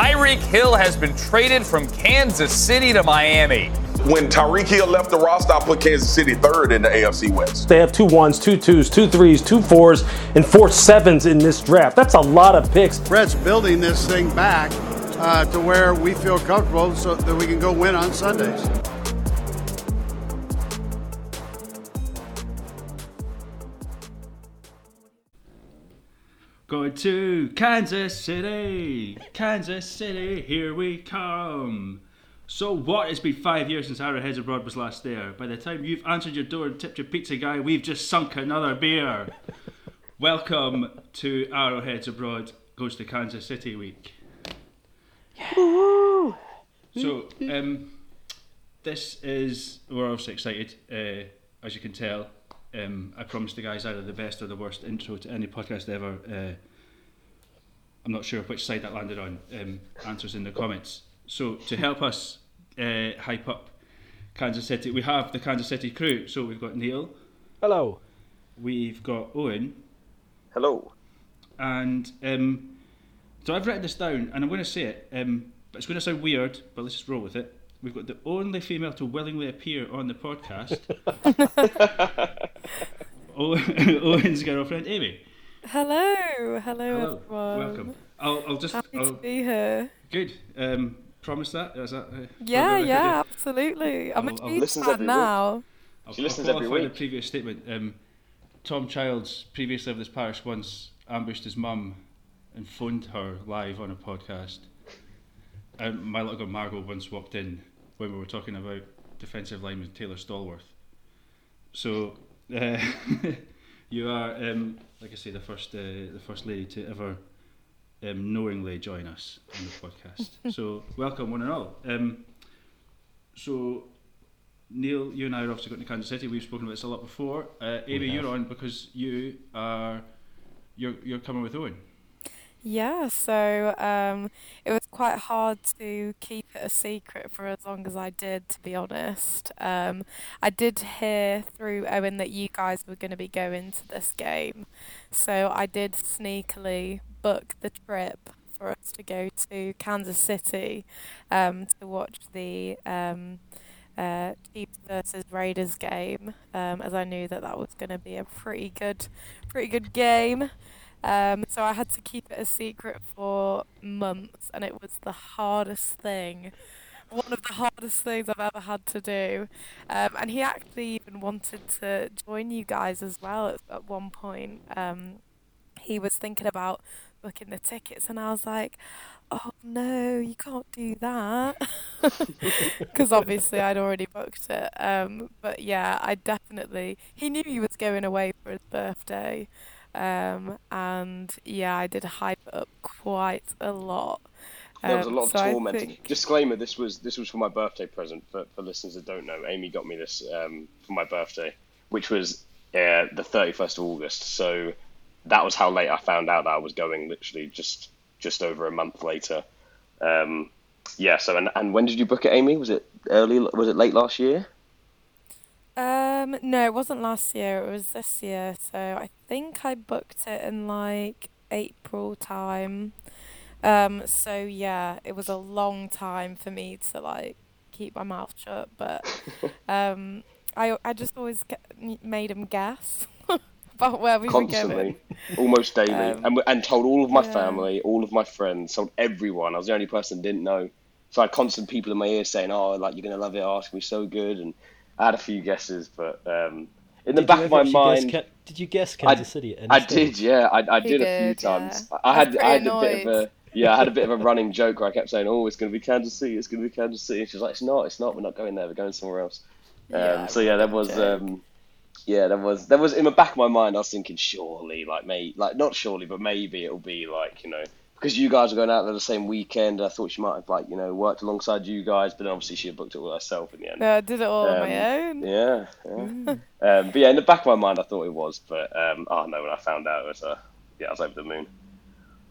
Tyreek Hill has been traded from Kansas City to Miami. When Tyreek Hill left the roster, I put Kansas City third in the AFC West. They have 2 1s, 2 2s, 2 3s, 2 4s, and 4 7s in this draft. That's a lot of picks. Brett's building this thing back to where we feel comfortable so that we can go win on Sundays. Going to Kansas City, Kansas City, here we come. So what? It's been 5 years since Arrowheads Abroad was last there. By the time you've answered your door and tipped your pizza guy, we've just sunk another beer. Welcome to Arrowheads Abroad Goes to Kansas City Week. Yeah. Woo-hoo. So this is, we're also excited, as you can tell. I promised the guys either the best or the worst intro to any podcast ever. I'm not sure which side that landed on. Answers in the comments. So to help us hype up Kansas City, we have the Kansas City crew. So we've got Neil. Hello. We've got Owen. Hello. And so I've written this down, and I'm going to say it. It's going to sound weird, but let's just roll with it. We've got the only female to willingly appear on the podcast. Owen's girlfriend, Amy. Hello, everyone. Welcome. Happy to be here. Good. Promise that? Is that yeah, absolutely. I'm a huge fan now. She listens every week. I'll qualify the previous statement. Tom Childs, previously of this parish, once ambushed his mum and phoned her live on a podcast. My little girl Margot once walked in when we were talking about defensive lineman Taylor Stallworth. So you are, like I say, the first lady to ever knowingly join us on the podcast. So welcome, one and all. So Neil, you and I are obviously going to Kansas City. We've spoken about this a lot before. Amy, you're on because you're coming with Owen. Yeah, so it was quite hard to keep it a secret for as long as I did, to be honest. I did hear through Owen that you guys were going to be going to this game. So I did sneakily book the trip for us to go to Kansas City to watch the Chiefs versus Raiders game, as I knew that was going to be a pretty good game. So I had to keep it a secret for months, and it was the hardest thing, one of the hardest things I've ever had to do. And he actually even wanted to join you guys as well at one point. He was thinking about booking the tickets, and I was like, oh no, you can't do that, because obviously I'd already booked it. But yeah, he knew he was going away for his birthday. And yeah, I did hype up quite a lot. There was a lot of tormenting. Disclaimer, this was for my birthday present. For listeners that don't know, Amy got me this for my birthday, which was the 31st of August. So that was how late I found out that I was going, literally just over a month later. Yeah, so and when did you book it, Amy? Was it early? Was it late last year? No, it wasn't last year, it was this year, so I think I booked it in like April time. So yeah, it was a long time for me to like keep my mouth shut, but I just always made him guess about where we were going. Constantly, almost daily, and told all of my family, all of my friends, told everyone. I was the only person that didn't know, so I had constant people in my ear saying, oh, like, you're going to love it, oh, it's going to be so good, and I had a few guesses, but in the back of my mind... did you guess Kansas City? I did, yeah. I did a few times. Yeah. I had a bit of a running joke where I kept saying, oh, it's going to be Kansas City, it's going to be Kansas City. And she was like, it's not, we're not going there, we're going somewhere else. That was in the back of my mind, I was thinking, surely, like, not surely, but maybe it'll be like, you know, because you guys were going out there the same weekend, I thought she might have, like, you know, worked alongside you guys, but then obviously she had booked it all herself in the end. No, I did it all on my own. Yeah. But yeah, in the back of my mind, I thought it was, but when I found out, it was I was over the moon.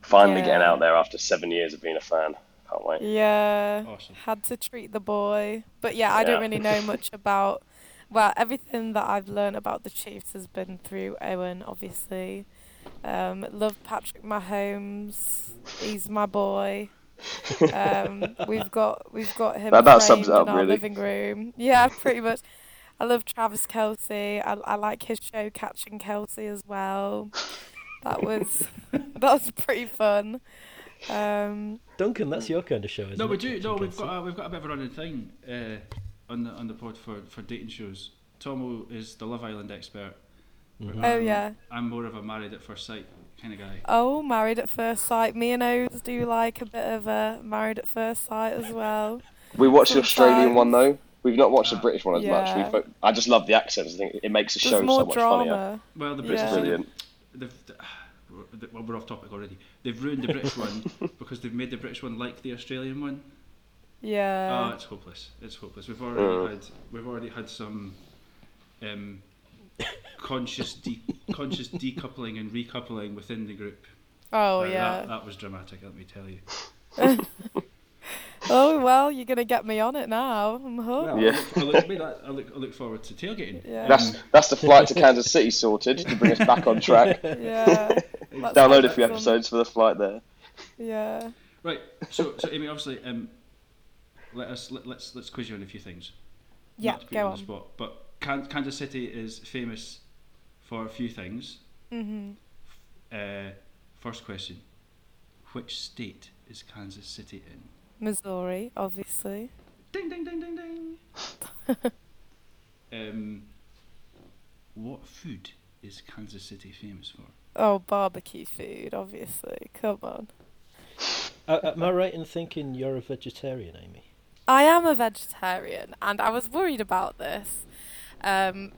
Finally getting out there after 7 years of being a fan. Can't wait. Yeah, awesome. Had to treat the boy. But yeah, I don't really know much about, well, everything that I've learned about the Chiefs has been through Owen, obviously. Love Patrick Mahomes. He's my boy. We've got him that sums up, in our really. Living room. Yeah, pretty much. I love Travis Kelce. I like his show Catching Kelce as well. That was pretty fun. Duncan, that's your kind of show, isn't it? We've got a bit of a running thing on the pod for dating shows. Tomo is the Love Island expert. Mm-hmm. Oh yeah. I'm more of a Married at First Sight kind of guy. Oh, Married at First Sight. Me and O's do like a bit of a Married at First Sight as well. We watched the Australian one though. We've not watched the British one as much. I just love the accents. I think it makes the show so much funnier. Well, the British brilliant. We're off topic already. They've ruined the British one because they've made the British one like the Australian one. Yeah. Oh, it's hopeless. We've already had some conscious decoupling and recoupling within the group. Oh yeah. That was dramatic, let me tell you. Oh well, you're gonna get me on it now. I'm hooked. Well, yeah. I look forward to tailgating. Yeah. That's the flight to Kansas City sorted to bring us back on track. Yeah. Download a few episodes for the flight there. Yeah. Right. So Amy, obviously, let's quiz you on a few things. Yeah. Not to put you on the spot, but Kansas City is famous for a few things. Mhm. First question: which state is Kansas City in? Missouri, obviously. Ding, ding, ding, ding, ding. What food is Kansas City famous for? Oh, barbecue food, obviously. Come on. Am I right in thinking you're a vegetarian, Amy? I am a vegetarian, and I was worried about this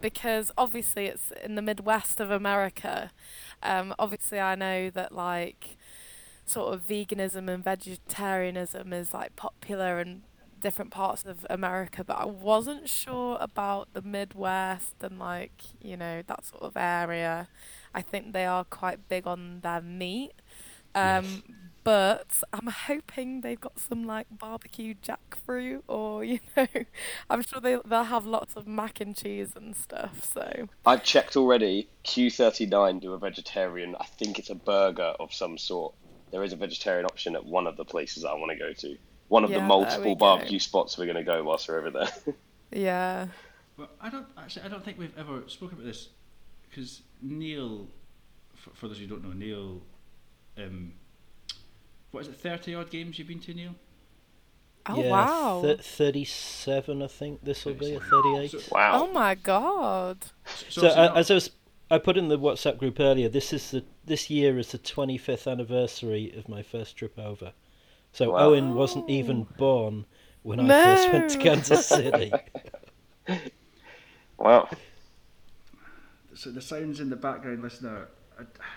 because obviously it's in the Midwest of America. Obviously, I know that sort of veganism and vegetarianism is popular in different parts of America, but I wasn't sure about the Midwest and that sort of area. I think they are quite big on their meat, yes. But I'm hoping they've got some barbecue jackfruit, or I'm sure they'll have lots of mac and cheese and stuff. So I've checked already. Q39 do a vegetarian. I think it's a burger of some sort. There is a vegetarian option at one of the places I want to go to. One of the multiple barbecue spots we're going to go whilst we're over there. Yeah. Well, I don't think we've ever spoken about this because Neil, for those who don't know, Neil, what is it, 30 odd games you've been to, Neil? Oh yeah, wow. 37, I think this will be, or 38. Wow. Oh my God. I put in the WhatsApp group earlier, this year is the 25th anniversary of my first trip over. So wow. Owen wasn't even born when I first went to Kansas City. Wow. So the sounds in the background, listener,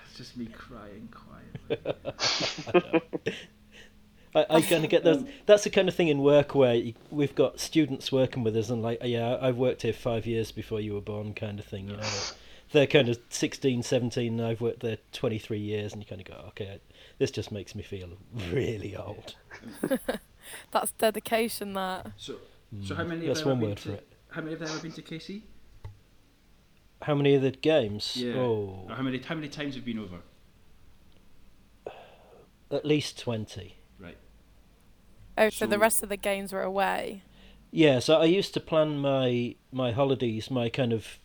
it's just me crying quietly. I kind of get those. That's the kind of thing in work where we've got students working with us and I've worked here 5 years before you were born kind of thing, They're kind of 16, 17, and I've worked there 23 years, and you kind of go, okay, this just makes me feel really old. That's dedication, that. So how many? That's one word for it. How many have there ever been to KC? How many of the games? Yeah. Oh. How many times have you been over? At least 20. Right. Oh, so the rest of the games were away. Yeah, so I used to plan my holidays, my kind of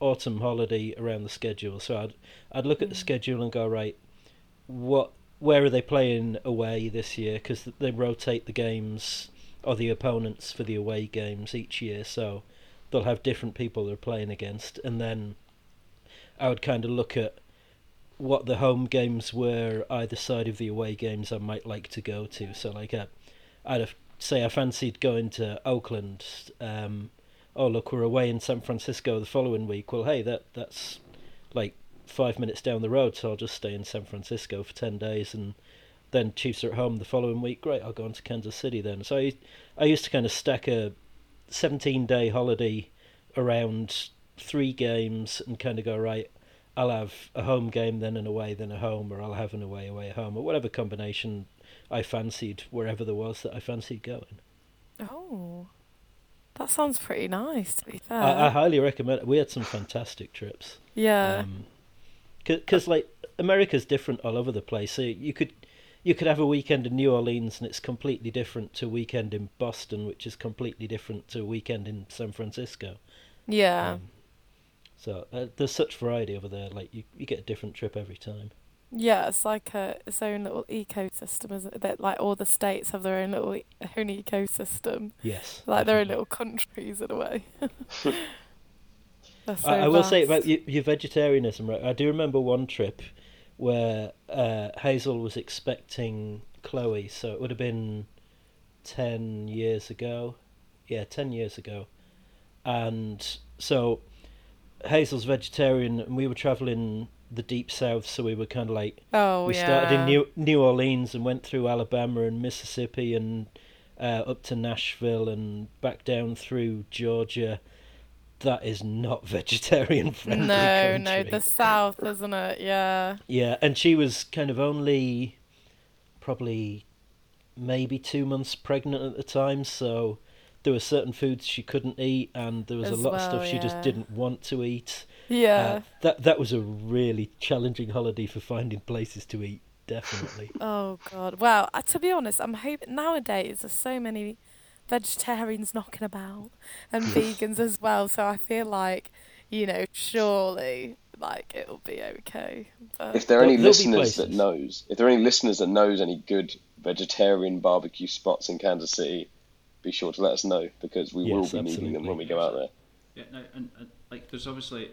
autumn holiday around the schedule, so I'd look at the schedule and go, right, where are they playing away this year, because they rotate the games or the opponents for the away games each year, so they'll have different people they're playing against, and then I would kind of look at what the home games were either side of the away games I might like to go to. So I fancied going to Oakland, oh look, we're away in San Francisco the following week. Well, hey, that's 5 minutes down the road, so I'll just stay in San Francisco for 10 days, and then Chiefs are at home the following week. Great, I'll go on to Kansas City then. So I used to kind of stack a 17-day holiday around 3 games and kind of go, right, I'll have a home game, then an away, then a home, or I'll have an away, home, or whatever combination I fancied wherever there was that I fancied going. Oh. That sounds pretty nice, to be fair. I highly recommend it. We had some fantastic trips. Yeah. Because America's different all over the place. So you could you could have a weekend in New Orleans and it's completely different to a weekend in Boston, which is completely different to a weekend in San Francisco. Yeah. So there's such variety over there. Like you get a different trip every time. Yeah, it's like its own little ecosystem, isn't it? That, like, all the states have their own little own ecosystem. Yes. Like their own little countries in a way. So I will say about your vegetarianism, right? I do remember one trip where Hazel was expecting Chloe, so it would have been 10 years ago. Yeah, 10 years ago. And so Hazel's vegetarian and we were travelling the deep south, so we were kind of like, started in New Orleans and went through Alabama and Mississippi and up to Nashville and back down through Georgia. That is not vegetarian friendly. No, the south, isn't it? Yeah. Yeah, and she was kind of only probably maybe 2 months pregnant at the time, so there were certain foods she couldn't eat, and there was a lot of stuff she just didn't want to eat. Yeah. That was a really challenging holiday for finding places to eat, definitely. Oh, God. Well, to be honest, I'm hoping nowadays there's so many vegetarians knocking about and vegans as well, so I feel like, you know, surely, like, it'll be okay. But if there are any listeners that knows any good vegetarian barbecue spots in Kansas City, be sure to let us know, because we will be needing them when we go out there. Yeah, no, and like, there's obviously,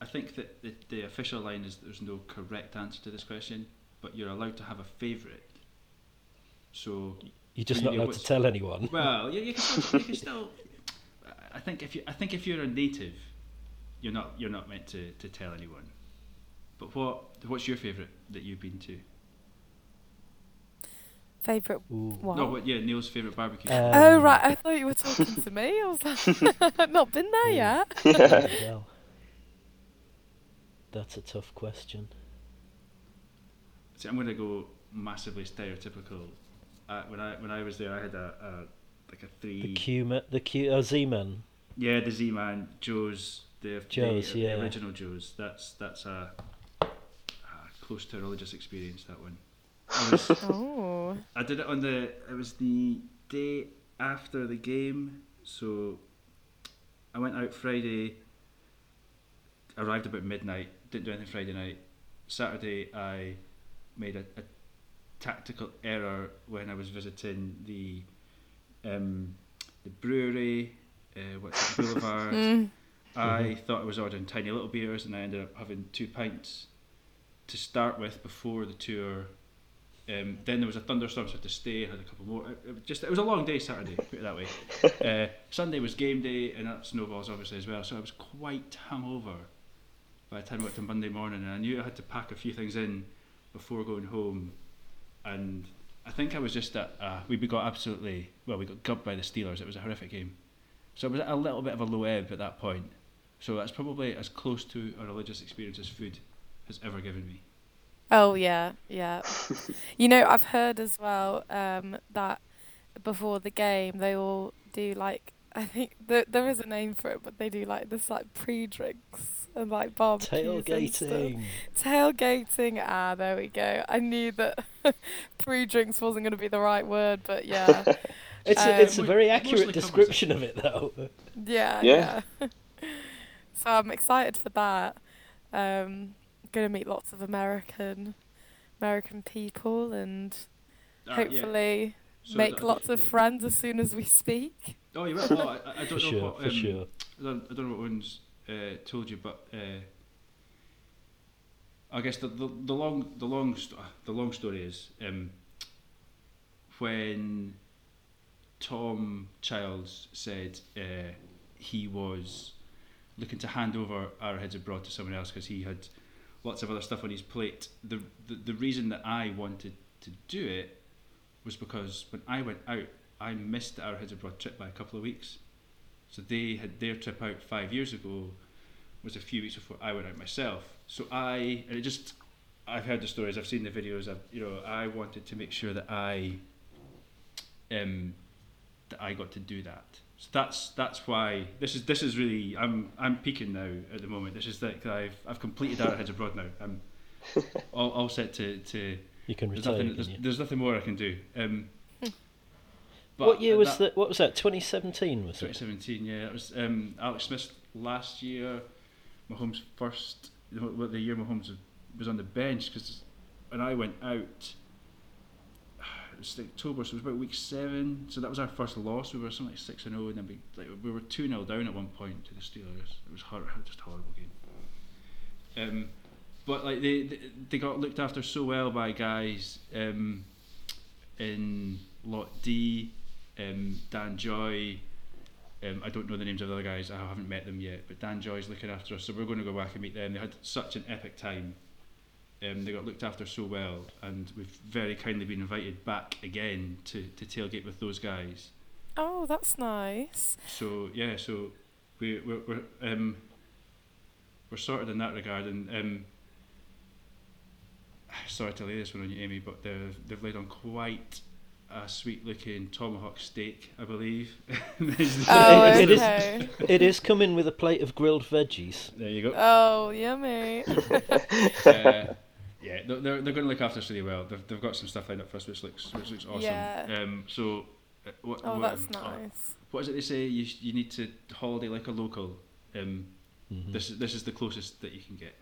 I think that the official line is there's no correct answer to this question, but you're allowed to have a favourite. So you're just not allowed to tell anyone. Well, you can still. I think if you're a native, you're not meant to tell anyone. But what's your favourite that you've been to? Favourite one? No, but yeah, Neil's favourite barbecue. Oh, right, I thought you were talking to me. I was like, I've not been there yet. Well, that's a tough question. See, I'm going to go massively stereotypical. When I was there, I had a three. The Z-Man. Yeah, the Z-Man, Joe's, the original Joe's. That's a close to a religious experience, that one. I did it on the day after the game, so I went out Friday, arrived about midnight, didn't do anything Friday night. Saturday I made a tactical error when I was visiting the brewery, Boulevard. I thought I was ordering tiny little beers and I ended up having 2 pints to start with before the tour. Then there was a thunderstorm, so I had to stay. I had a couple more. It was a long day Saturday, put it that way. Sunday was game day, and that snowballs obviously as well. So I was quite hungover by the time I went to Monday morning, and I knew I had to pack a few things in before going home. And I think I was just at we got gubbed by the Steelers. It was a horrific game. So I was at a little bit of a low ebb at that point. So that's probably as close to a religious experience as food has ever given me. Oh, yeah. You know, I've heard as well that before the game, they all do, like, I think there is a name for it, but they do, like, this, like, pre-drinks and, like, barbecues. Tailgating. Ah, there we go. I knew that pre-drinks wasn't going to be the right word, but, yeah. it's a very accurate description of it, though. Yeah. So I'm excited for that. Going to meet lots of American people and hopefully make lots of friends as soon as we speak. Oh, you're right. Well, I don't know what. I don't know what one's told you, but I guess the long story is when Tom Childs said he was looking to hand over Arrowheads Abroad to someone else because he had lots of other stuff on his plate. The reason that I wanted to do it was because when I went out, I missed the Arrowheads Abroad trip by a couple of weeks. So they had their trip out 5 years ago, was a few weeks before I went out myself. So I've heard the stories, I've seen the videos. I wanted to make sure that I got to do that. So that's why this is really I'm peaking now at the moment. This is like I've completed Arrowheads Abroad now. I'm all set to You can retire. There's nothing more I can do. But what year was that? What was that? 2017 was it? 2017, yeah. It was Alex Smith's last year. Mahomes' first. The year Mahomes was on the bench, because when I went out, it was October, so it was about week 7. So that was our first loss. We were something like 6-0, and then we were 2-0 down at one point to the Steelers. It was just a horrible game. But like they got looked after so well by guys in Lot D, Dan Joy. I don't know the names of the other guys. I haven't met them yet, but Dan Joy's looking after us, so we're going to go back and meet them. They had such an epic time. They got looked after so well, and we've very kindly been invited back again to tailgate with those guys. Oh, that's nice. So yeah, so we're sorted in that regard, and sorry to lay this one on you, Amy, but they've laid on quite a sweet-looking tomahawk steak, I believe. Oh, okay. It is coming with a plate of grilled veggies. There you go. Oh, yummy. Yeah, they're going to look after us really well. They've got some stuff lined up for us, which looks awesome. Yeah. That's nice. What is it they say? You need to holiday like a local. Mm-hmm. This is the closest that you can get.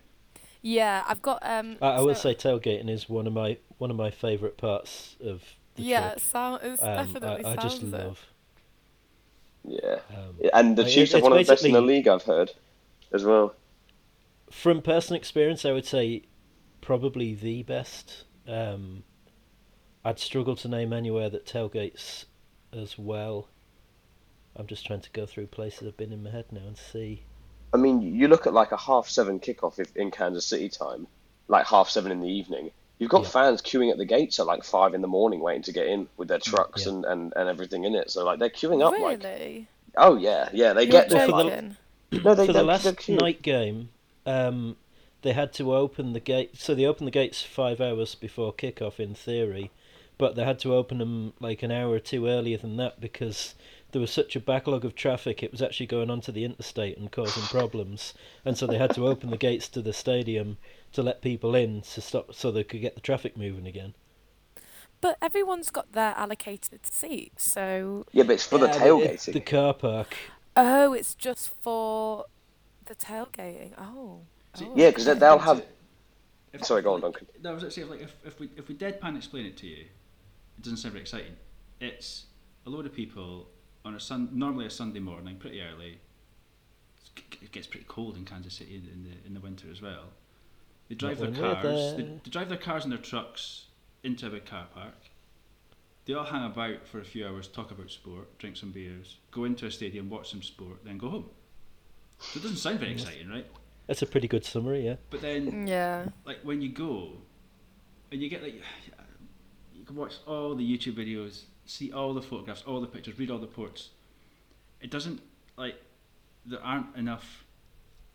Yeah, I've got. I will say tailgating is one of my favourite parts of. Yeah, it definitely I just love. Yeah, and the Chiefs are one of the best in the league, I've heard, as well. From personal experience, I would say probably the best. I'd struggle to name anywhere that tailgates as well. I'm just trying to go through places I've been in my head now and see. I mean, you look at like a 7:30 kickoff in Kansas City time, like 7:30 in the evening. You've got fans queuing at the gates at like 5 in the morning waiting to get in with their trucks and everything in it. So like they're queuing up really? Oh yeah, they get there. For the last night game, they had to open the gate. So they opened the gates 5 hours before kickoff in theory, but they had to open them like an hour or two earlier than that because there was such a backlog of traffic, it was actually going onto the interstate and causing problems. And so they had to open the gates to the stadium to let people in to stop so they could get the traffic moving again. But everyone's got their allocated seats, so... Yeah, but it's for the tailgating. It's the car park. Oh, it's just for the tailgating. Oh. Yeah, because they'll have... Sorry, go on, Duncan. No, I was actually like, if we deadpan explain it to you, it doesn't sound very exciting. It's a load of people... on normally a Sunday morning, pretty early. It gets pretty cold in Kansas City in the winter as well. They drive their cars and their trucks into a big car park. They all hang about for a few hours, talk about sport, drink some beers, go into a stadium, watch some sport, then go home. So it doesn't sound very exciting, right? That's a pretty good summary, yeah. But then, like when you go, and you get like, you can watch all the YouTube videos. See all the photographs, all the pictures, read all the reports. It doesn't, like, there aren't enough.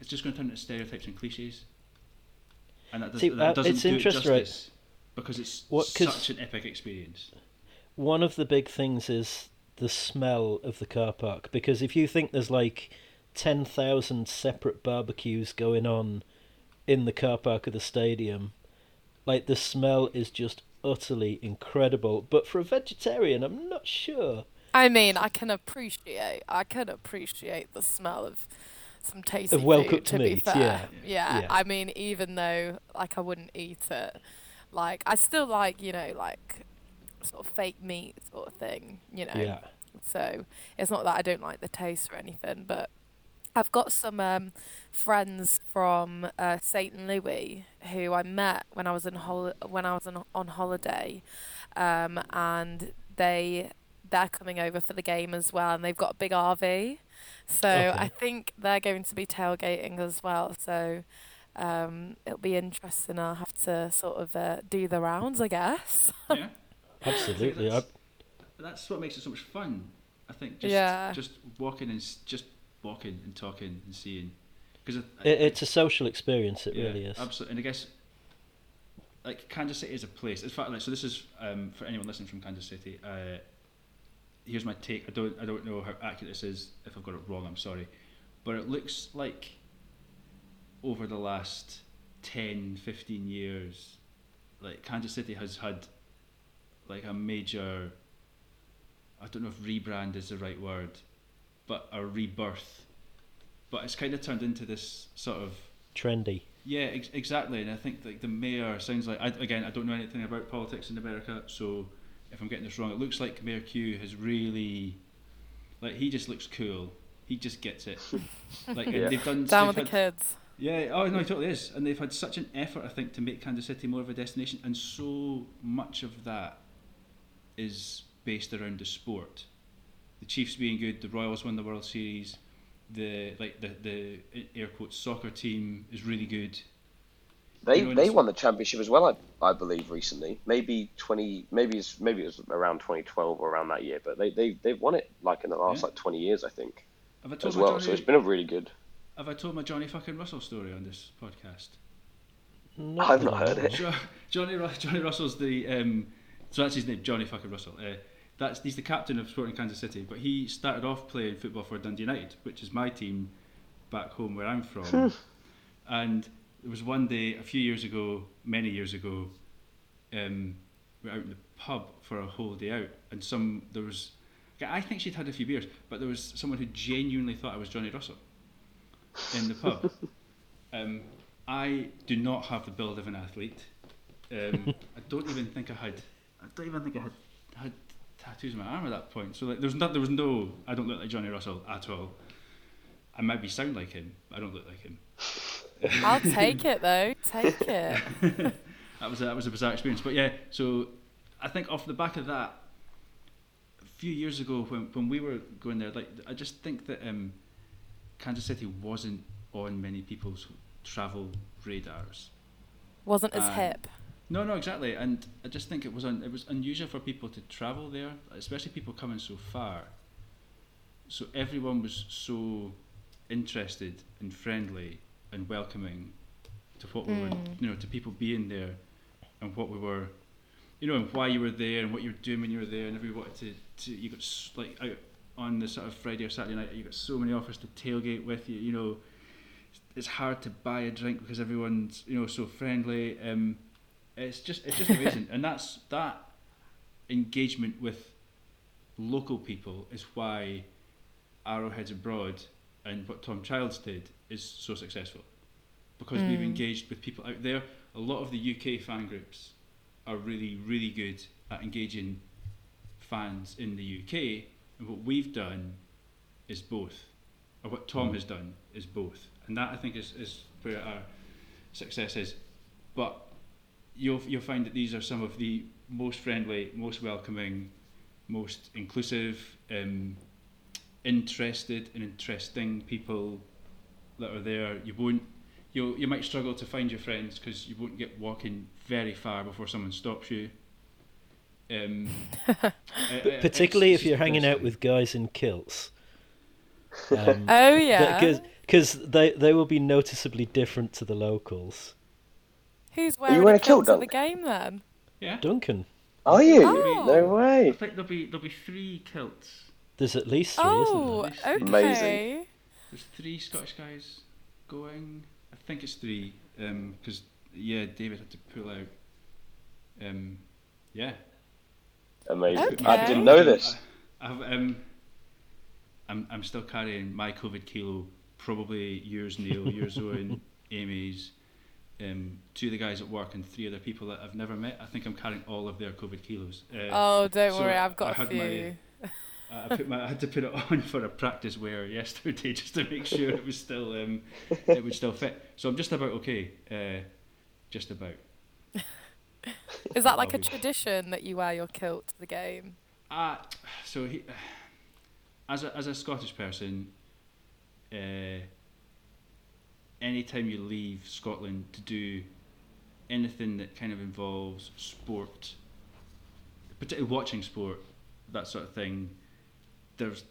It's just going to turn into stereotypes and cliches. And that doesn't do it justice, right? Because such an epic experience. One of the big things is the smell of the car park, because if you think there's like 10,000 separate barbecues going on in the car park of the stadium, like the smell is just utterly incredible, but for a vegetarian, I'm not sure. I mean, I can appreciate the smell of some tasty well-cooked food, to be fair. Yeah. I mean, even though, like, I wouldn't eat it, like, I still like, you know, like, sort of fake meat sort of thing, you know. Yeah. So, it's not that I don't like the taste or anything, but I've got some friends from St. Louis who I met when I was on holiday, and they're coming over for the game as well, and they've got a big RV, so okay. I think they're going to be tailgating as well. So it'll be interesting. I'll have to sort of do the rounds, I guess. Yeah, absolutely. That's what makes it so much fun. I think just walking and just. Walking and talking and seeing, because it's a social experience. It really is. Absolutely, and I guess like Kansas City is a place. In fact, like, so this is for anyone listening from Kansas City. Here's my take. I don't know how accurate this is. If I've got it wrong, I'm sorry, but it looks like over the last 10-15 years, like Kansas City has had like a major, I don't know if rebrand is the right word, but a rebirth. But it's kind of turned into this sort of trendy. Yeah, exactly. And I think like the mayor sounds like, again, I don't know anything about politics in America, so if I'm getting this wrong, it looks like Mayor Q has really, like, he just looks cool. He just gets it. Like yeah. They've done. Down with the kids. Yeah. Oh no, it totally is. And they've had such an effort, I think, to make Kansas City more of a destination, and so much of that is based around the sport. The Chiefs being good, the Royals won the World Series. The air quotes soccer team is really good. They won the championship as well, I believe recently. Maybe it was around 2012 or around that year. But they've won it like in the last 20 years, I think. As well, so it's been a really good. Have I told my Johnny fucking Russell story on this podcast? No, I've not heard it. Johnny Russell's the so that's his name, Johnny fucking Russell. He's the captain of Sporting Kansas City, but he started off playing football for Dundee United, which is my team back home where I'm from. And there was one day a few years ago, many years ago, we were out in the pub for a whole day out, and I think she'd had a few beers, but there was someone who genuinely thought I was Johnny Russell in the pub. I do not have the build of an athlete. I don't even think I had tattoos on my arm at that point. So like, I don't look like Johnny Russell at all. I might be sound like him, but I don't look like him. I'll take it though. Take it. That was a bizarre experience. But yeah, so I think off the back of that, few years ago when we were going there, like I just think that Kansas City wasn't on many people's travel radars. Wasn't as hip. No, exactly. And I just think it was unusual for people to travel there, especially people coming so far. So everyone was so interested and friendly and welcoming to what we were, to people being there and what we were. And why you were there and what you were doing when you were there, and everybody wanted to you got like out on the sort of Friday or Saturday night, you got so many offers to tailgate with you. It's hard to buy a drink because everyone's so friendly. It's just amazing, and that engagement with local people is why Arrowheads Abroad and what Tom Childs did is so successful, because we've engaged with people out there. A lot of the UK fan groups are really, really good at engaging fans in the UK, and what we've done is both, or what Tom has done is both, and that I think is where our success is. But you'll find that these are some of the most friendly, most welcoming, most inclusive, interested and interesting people that are there. You might struggle to find your friends because you won't get walking very far before someone stops you. Particularly if you're hanging out with guys in kilts. Oh yeah, because they will be noticeably different to the locals. Who's wearing a kilt at the game then? Yeah, Duncan. Are you? Oh. No way. I think there'll be three kilts. There's at least three. Oh, isn't there? Okay. Amazing. There's three Scottish guys going. I think it's three, because David had to pull out. Amazing. Okay. I didn't know this. I'm still carrying my COVID kilo, probably yours, Neil, yours, Owen, Amy's, two of the guys at work, and three other people that I've never met. I think I'm carrying all of their COVID kilos. Don't worry, I've got a few. I had to put it on for a practice wear yesterday just to make sure it was still it would still fit. So I'm just about okay, just about. Is that like a tradition that you wear your kilt to the game? As a Scottish person, any time you leave Scotland to do anything that kind of involves sport, particularly watching sport, that sort of thing, there's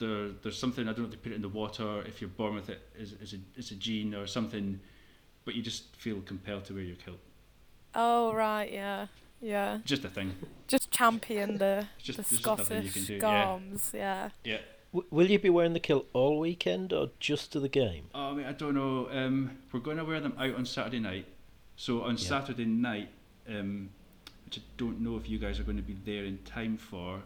something, I don't know if they put it in the water, if you're born with it, it's a gene or something, but you just feel compelled to wear your kilt. Oh right, yeah. Just a thing. Just champion the Scottish garms, yeah. Will you be wearing the kilt all weekend or just to the game? Oh, I mean, I don't know. We're going to wear them out on Saturday night. So on Saturday night, don't know if you guys are going to be there in time for.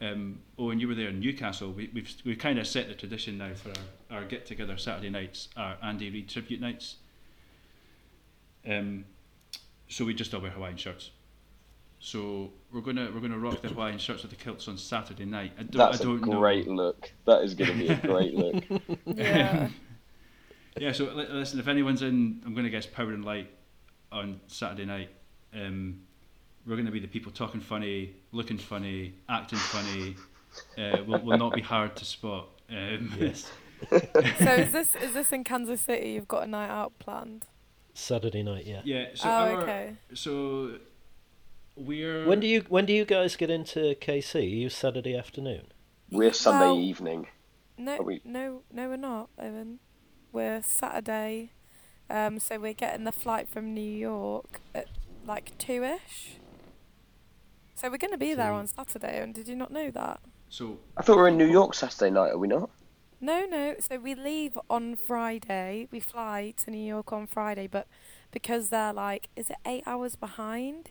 Owen, you were there in Newcastle. We kind of set the tradition now for our get-together Saturday nights, our Andy Reid tribute nights. So we just all wear Hawaiian shirts. So we're gonna rock the Hawaiian shirts with the kilts on Saturday night. That's a great look. That is gonna be a great look. Yeah. Yeah. So listen, if anyone's in, I'm gonna guess Power and Light on Saturday night. We're gonna be the people talking funny, looking funny, acting funny. We'll not be hard to spot. Yes. So is this in Kansas City? You've got a night out planned. Saturday night, yeah. Yeah. So okay. So. When do you guys get into KC? Are you Saturday afternoon? We're Sunday evening. No, we're not, Evan. We're Saturday, so we're getting the flight from New York at like 2-ish. So we're going to be there on Saturday, and did you not know that? So I thought we were in New York Saturday night, are we not? No. So we leave on Friday. We fly to New York on Friday, but because they're like, is it 8 hours behind?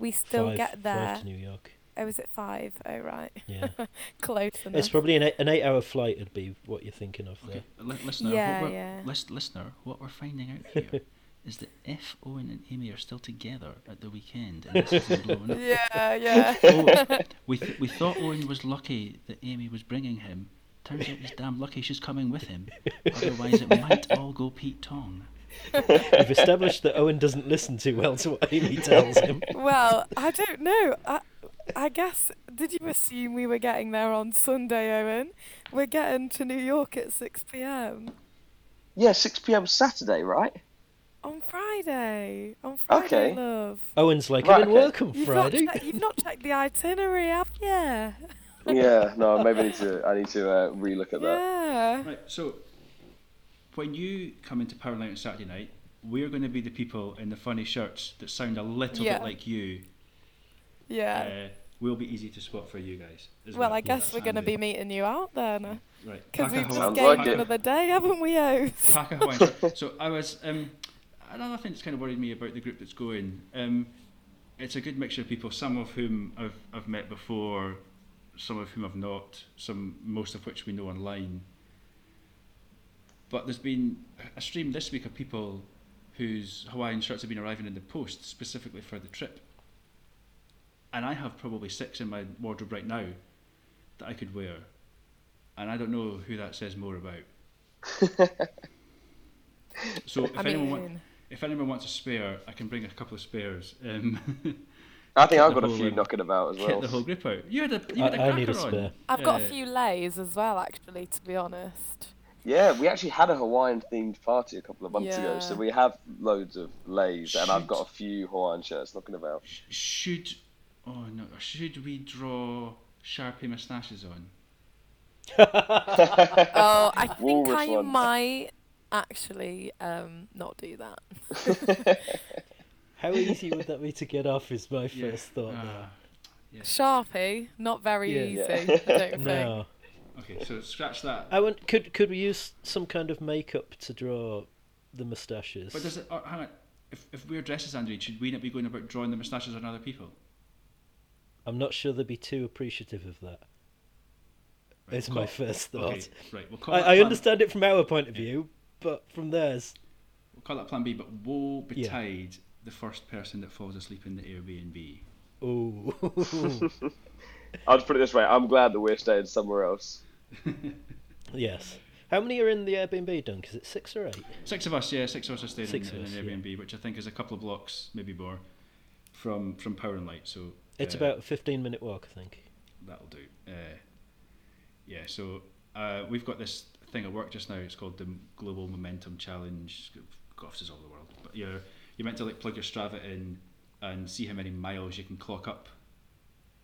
We still get there. 5 to New York. Oh, is it 5? Oh, right. Yeah. Close enough. It's probably an 8-hour flight would be what you're thinking of there. Okay. Listener, what we're finding out here is that if Owen and Amy are still together at the weekend and this isn't blown up. Yeah. Oh, we thought Owen was lucky that Amy was bringing him. Turns out he's damn lucky she's coming with him. Otherwise it might all go Pete Tong. We've established that Owen doesn't listen too well to what Amy tells him. Well, I don't know. I guess, did you assume we were getting there on Sunday, Owen? We're getting to New York at 6 p.m. Yeah, 6 p.m. Saturday, right? On Friday, okay. Love. Owen's like, I'm in work on Friday. You've not checked the itinerary, have you? Yeah, no, maybe I need to relook at that. Yeah. Right, so... when you come into Power and Light on Saturday night, we're going to be the people in the funny shirts that sound a little bit like you. Yeah. We'll be easy to spot for you guys. Well, I guess we're going to be meeting you out then. Right. Because we've just gained another day, haven't we, O's? Pack a Hawaiian shirt. So I was... another thing that's kind of worried me about the group that's going, it's a good mixture of people, some of whom I've met before, some of whom I've not, most of which we know online. But there's been a stream this week of people whose Hawaiian shirts have been arriving in the post specifically for the trip. And I have probably 6 in my wardrobe right now that I could wear. And I don't know who that says more about. So if anyone wants a spare, I can bring a couple of spares. I think I've got a few knocking about as well. Get the whole grip out. I need a spare. I've got a few lays as well, actually, to be honest. Yeah, we actually had a Hawaiian-themed party a couple of months ago, so we have loads of leis, and I've got a few Hawaiian shirts knocking about. Should we draw Sharpie moustaches on? I think Walrus might actually not do that. How easy would that be to get off is my first thought. Sharpie, not very easy, I don't think. No. Okay, so scratch that. Could we use some kind of makeup to draw the moustaches? But hang on, if we're dressed as Andy, should we not be going about drawing the moustaches on other people? I'm not sure they'd be too appreciative of that. Right, my first thought. Okay, right, we'll call I understand it from our point of view, but from theirs, we'll call that Plan B. But woe betide the first person that falls asleep in the Airbnb. Oh. I'll just put it this way: I'm glad that we're staying somewhere else. Yes. How many are in the Airbnb, Dunk? Is it 6 or 8? 6 of us, yeah. 6 of us are staying in an Airbnb, which I think is a couple of blocks, maybe more, from Power and Light. So it's about a 15-minute walk, I think. That'll do. So we've got this thing at work just now. It's called the Global Momentum Challenge. Offices all over the world, but you're meant to like plug your Strava in and see how many miles you can clock up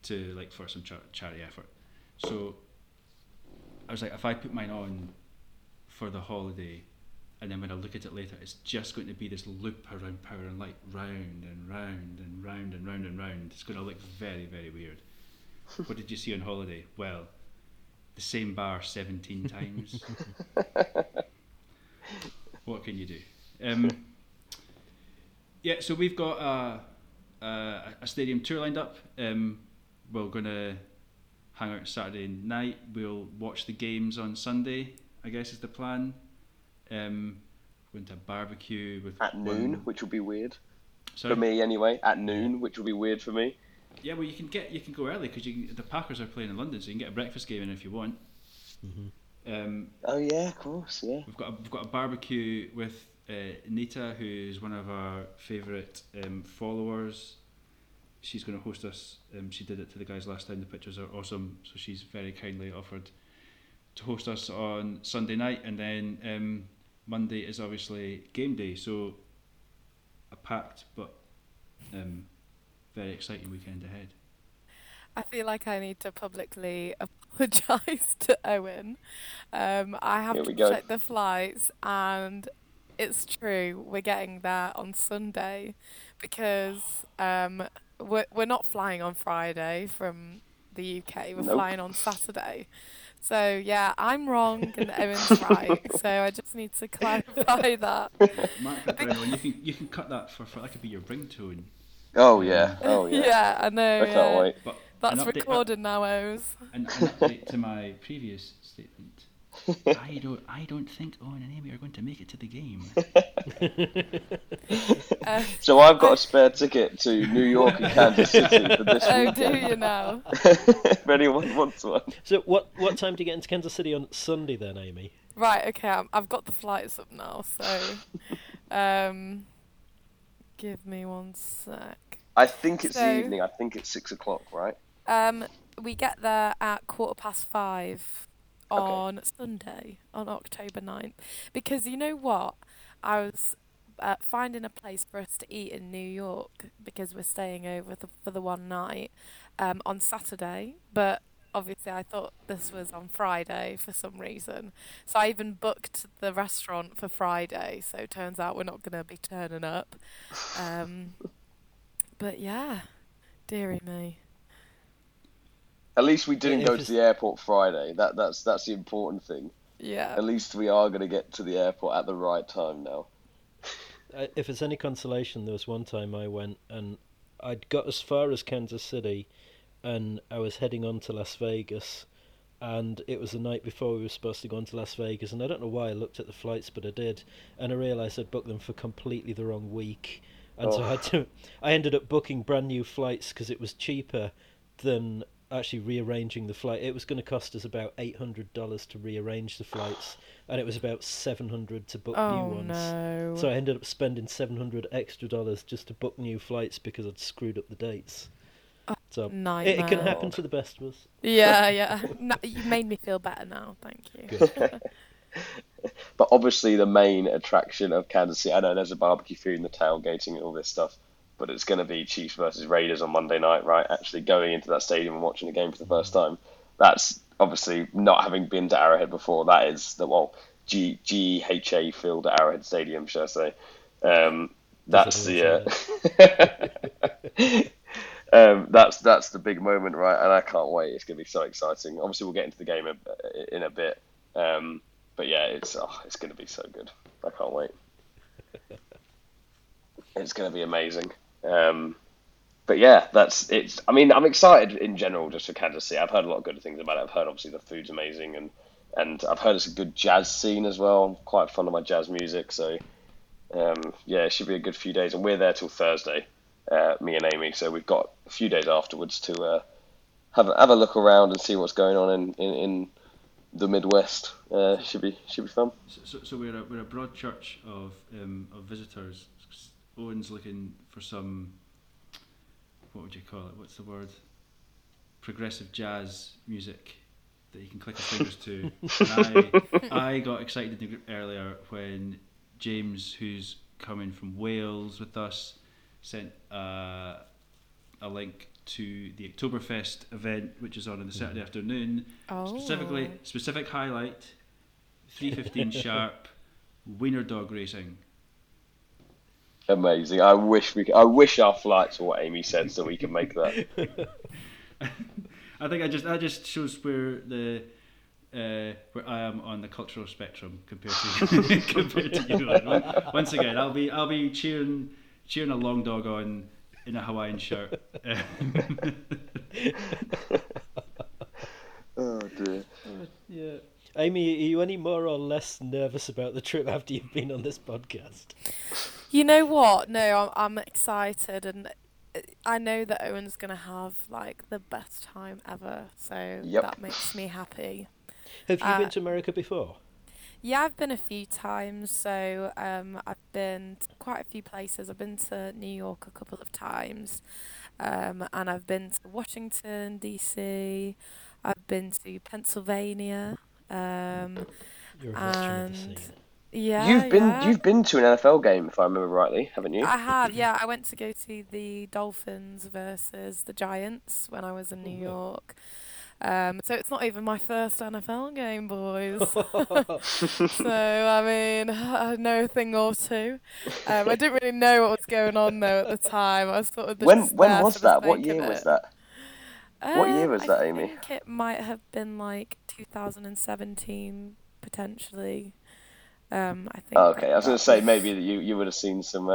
to like for some charity effort. So I was like, if I put mine on for the holiday, and then when I look at it later, it's just going to be this loop around Power and Light, round and round and round and round and round. It's going to look very, very weird. What did you see on holiday? Well, the same bar 17 times. What can you do? So we've got a stadium tour lined up. We're going to hang out Saturday night. We'll watch the games on Sunday, I guess is the plan. We're going to have barbecue with at noon, which will be weird. Sorry? For me anyway. At noon, which will be weird for me. Yeah, well, you can go early because the Packers are playing in London, so you can get a breakfast game in if you want. Mm-hmm. Oh yeah, of course. Yeah. We've got a barbecue with Nita, who's one of our favourite followers. She's going to host us. She did it to the guys last time. The pictures are awesome. So she's very kindly offered to host us on Sunday night, and then Monday is obviously game day. So a packed but very exciting weekend ahead. I feel like I need to publicly apologise to Owen. I have to check the flights, and it's true, we're getting there on Sunday because we're not flying on Friday from the UK. We're flying on Saturday. So yeah, I'm wrong and Owen's right. So I just need to clarify that. Mark Brown, you can cut that for that could be your ringtone. Oh yeah. Oh yeah. Yeah, I know. I can't wait. But that's recorded now, O's. An update to my previous statement. I don't think Owen and Amy are going to make it to the game. So I've got a spare ticket to New York and Kansas City for this weekend. Oh, do you now? If anyone wants one. So what time do you get into Kansas City on Sunday then, Amy? Right, okay, I've got the flights up now, so give me one sec. I think it's the evening. I think it's 6:00, right? We get there at 5:15. On Sunday, on October 9th. Because you know what? I was finding a place for us to eat in New York because we're staying over for the one night on Saturday. But obviously I thought this was on Friday for some reason. So I even booked the restaurant for Friday. So it turns out we're not going to be turning up. But yeah, dearie me. At least we didn't go to the airport Friday. That's the important thing. Yeah. At least we are going to get to the airport at the right time now. If it's any consolation, there was one time I went and I'd got as far as Kansas City and I was heading on to Las Vegas, and it was the night before we were supposed to go on to Las Vegas, and I don't know why I looked at the flights, but I did, and I realised I'd booked them for completely the wrong week. And so I ended up booking brand new flights because it was cheaper than actually rearranging the flight. It was going to cost us about $800 to rearrange the flights, and it was about $700 to book new ones. No. So I ended up spending $700 extra just to book new flights because I'd screwed up the dates. So it can happen to the best of us. Yeah, yeah. No, you made me feel better now. Thank you. But obviously the main attraction of Kansas City, I know there's a barbecue food and the tailgating and all this stuff, but it's going to be Chiefs versus Raiders on Monday night, right? Actually going into that stadium and watching a game for the first time. That's obviously, not having been to Arrowhead before, that is the GHA field at Arrowhead Stadium, shall I say. That's the big moment, right? And I can't wait. It's going to be so exciting. Obviously, we'll get into the game in a bit. But yeah, it's going to be so good. I can't wait. It's going to be amazing. But yeah, that's it. I mean, I'm excited in general just for Kansas City. I've heard a lot of good things about it. I've heard obviously the food's amazing, and I've heard it's a good jazz scene as well. I'm quite fond of my jazz music, so yeah, it should be a good few days. And we're there till Thursday, me and Amy. So we've got a few days afterwards to have a look around and see what's going on in the Midwest. Should be fun. So we're a broad church of visitors. Owen's looking for some, what would you call it? What's the word? Progressive jazz music that you can click his fingers to. I got excited in the group earlier when James, who's coming from Wales with us, sent a link to the Oktoberfest event, which is on the Saturday afternoon. Oh. Specific highlight, 3:15 sharp, wiener dog racing. Amazing. I wish our flights were what Amy said so we can make that. I think that just shows where where I am on the cultural spectrum compared to you. Once again, I'll be cheering a long dog on in a Hawaiian shirt. Oh dear. Yeah. Amy, are you any more or less nervous about the trip after you've been on this podcast? You know what? No, I'm excited, and I know that Owen's going to have like the best time ever, so that makes me happy. Have you been to America before? Yeah, I've been a few times, so I've been to quite a few places. I've been to New York a couple of times, and I've been to Washington, D.C., I've been to Pennsylvania, You've been to an NFL game, if I remember rightly, haven't you? I have, yeah. I went to go to the Dolphins versus the Giants when I was in New York. So it's not even my first NFL game, boys. So, I mean, I know a thing or two. I didn't really know what was going on, though, at the time. I was sort of when was that? What year was that? What year was that, Amy? I think it might have been, like, 2017, potentially. I think. Oh, okay, I was going to say maybe that you would have seen some.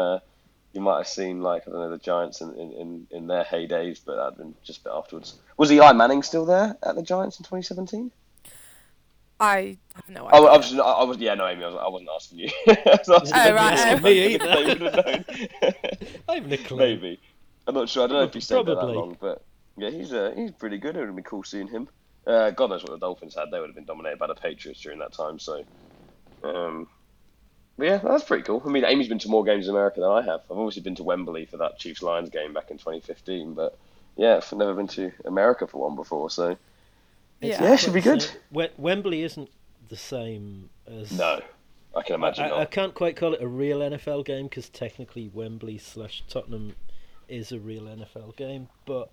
You might have seen like I don't know the Giants in their heydays, but that'd been just a bit afterwards. Was Eli Manning still there at the Giants in 2017? I have no idea. I was. Yeah, no, Amy, I wasn't asking you. I have no clue. Maybe. I'm not sure. I don't know if he stayed there that long, but yeah, he's pretty good. It would be cool seeing him. God knows what the Dolphins had. They would have been dominated by the Patriots during that time, so. But yeah, that's pretty cool. I mean, Amy's been to more games in America than I have. I've obviously been to Wembley for that Chiefs-Lions game back in 2015, but yeah, I've never been to America for one before, so yeah, it should be good. Wembley isn't the same as... No, I can imagine not. I can't quite call it a real NFL game because technically Wembley/Tottenham is a real NFL game, but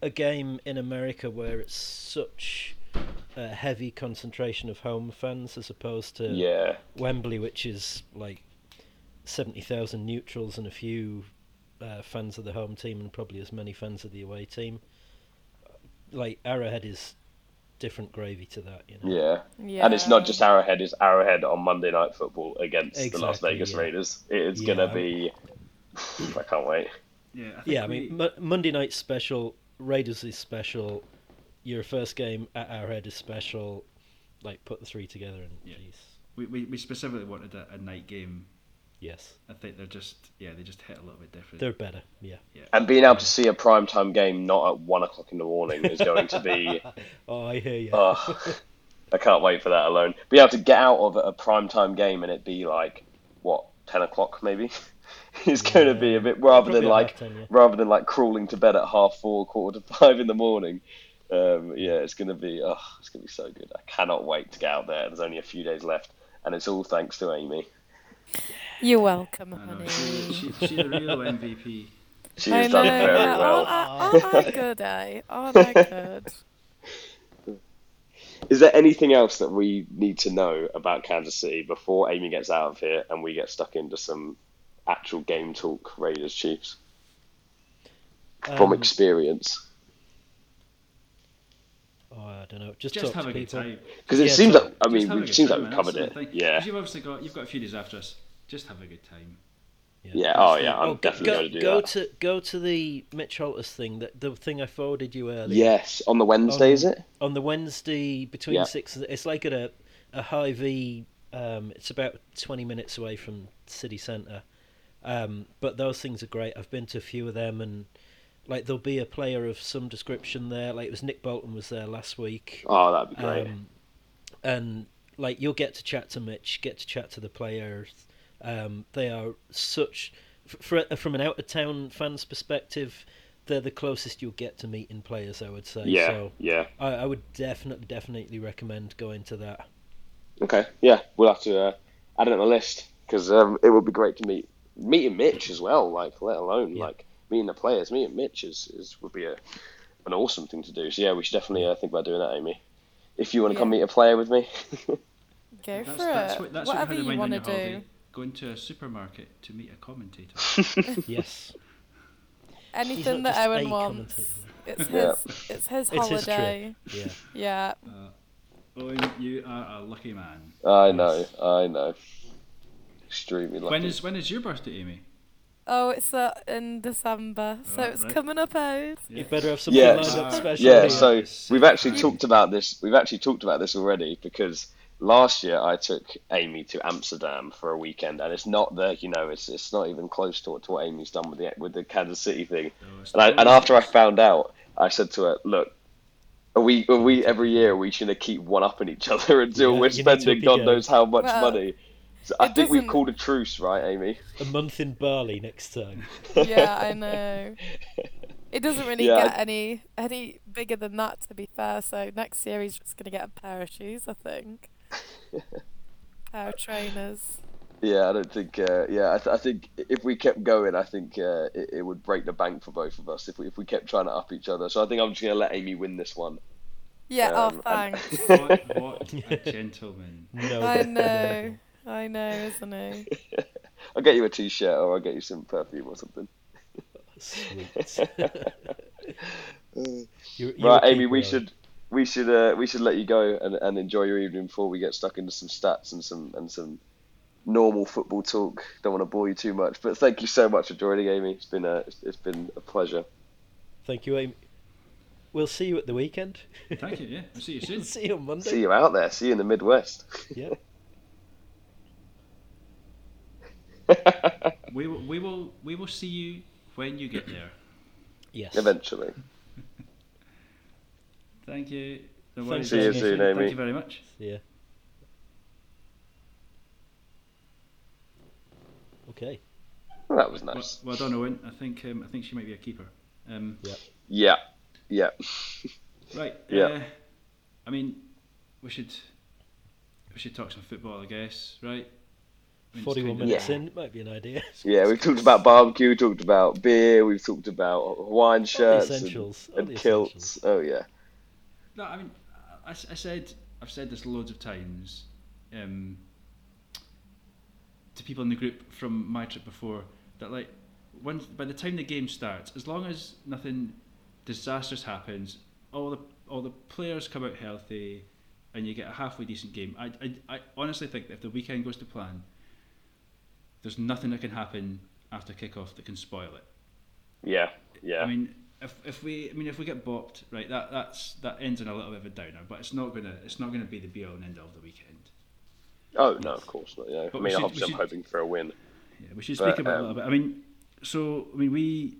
a game in America where it's such... a heavy concentration of home fans as opposed to Wembley, which is like 70,000 neutrals and a few fans of the home team and probably as many fans of the away team. Like Arrowhead is different gravy to that, you know. Yeah. And it's not just Arrowhead; it's Arrowhead on Monday Night Football against the Las Vegas Raiders. It's gonna be. I can't wait. Monday Night Special, Raiders is special. Your first game at Arrowhead is special. Like, put the three together and we specifically wanted a night game. Yes, I think they're just hit a little bit different. They're better, yeah. And being able to see a primetime game not at 1:00 in the morning is going to be. Oh, I hear you. I can't wait for that alone. Be able to get out of a primetime game and it be like 10:00 maybe. It's going to be a bit rather than crawling to bed at 4:30, 4:45 in the morning. It's going to be so good. I cannot wait to get out there. There's only a few days left, and it's all thanks to Amy. You're welcome, honey. She's a real MVP. She's done very well. Aren't I good, eh? Aren't I good? Is there anything else that we need to know about Kansas City before Amy gets out of here and we get stuck into some actual game talk, Raiders Chiefs? From experience. Oh, I don't know. Just have a good time. Because it seems like we've covered it. Yeah. You've obviously got a few days after us. Just have a good time. Yeah. Oh yeah. I'm definitely going to do that. Go to the Mitch Holters thing. The thing I forwarded you earlier. Yes. On the Wednesday, is it? On the Wednesday between 6. It's like at a Hy-Vee. It's about 20 minutes away from city centre. But those things are great. I've been to a few of them and. Like there'll be a player of some description there. Like it was Nick Bolton was there last week. Oh, that'd be great. And like you'll get to chat to Mitch, get to chat to the players. They are such, from an out of town fan's perspective, they're the closest you'll get to meeting players. I would say. Yeah. So yeah. I would definitely recommend going to that. Okay. Yeah, we'll have to add it on the list because it would be great to meeting Mitch as well. Like let alone like. Me and the players, me and Mitch would be an awesome thing to do. So yeah, we should definitely think about doing that, Amy. If you want to come meet a player with me, go for it. Whatever you want to do. Holiday, going to a supermarket to meet a commentator. Yes. Anything that Owen wants. It's his holiday. His yeah. Owen, you are a lucky man. I know. Extremely lucky. When is your birthday, Amy? Oh, it's in December, so right, it's coming up out. You better have something lined up special. Yeah, so we've actually talked about this. We've actually talked about this already because last year I took Amy to Amsterdam for a weekend, and it's not that it's not even close to what Amy's done with the Kansas City thing. No, and after I found out, I said to her, "Look, are we every year are we going to keep one upping each other until we're spending God knows how much money?" So I think we've called a truce, right, Amy? A month in Bali next time. Yeah, I know. It doesn't really get any bigger than that, to be fair. So next year he's just going to get a pair of shoes, I think. Pair of trainers. Yeah, I don't think. I think if we kept going, I think it would break the bank for both of us if we kept trying to up each other. So I think I'm just going to let Amy win this one. Yeah. Thanks. What a gentleman. No, I know. I know, isn't he? I'll get you a t-shirt or I'll get you some perfume or something. Sweet. Right, Amy, we should let you go and enjoy your evening before we get stuck into some stats and some normal football talk. Don't want to bore you too much, but thank you so much for joining, Amy. It's been a pleasure. Thank you, Amy. We'll see you at the weekend. Thank you. Yeah, we'll see you soon. See you on Monday. See you out there. See you in the Midwest. Yeah. We will see you when you get there. Yes. Eventually. Thank you. See you soon, Amy. Thank you very much. Yeah. Okay. Well, that was nice. Well done, Owen. I think she might be a keeper. Yeah. Right. Yeah. I mean, we should talk some football, I guess. Right. 41 minutes in might be an idea. Yeah, we've talked about barbecue, we've talked about beer, we've talked about Hawaiian shirts and kilts. Oh yeah. No, I mean, I've said this loads of times to people in the group from my trip before that, like, once by the time the game starts, as long as nothing disastrous happens, all the players come out healthy, and you get a halfway decent game. I honestly think that if the weekend goes to plan, there's nothing that can happen after kickoff that can spoil it. Yeah. I mean, if we get bopped, right, that ends in a little bit of a downer, but it's not gonna be the be all and end all of the weekend. Oh no, of course not. Yeah, but I'm hoping for a win. Yeah, we should speak about it a little bit. I mean, we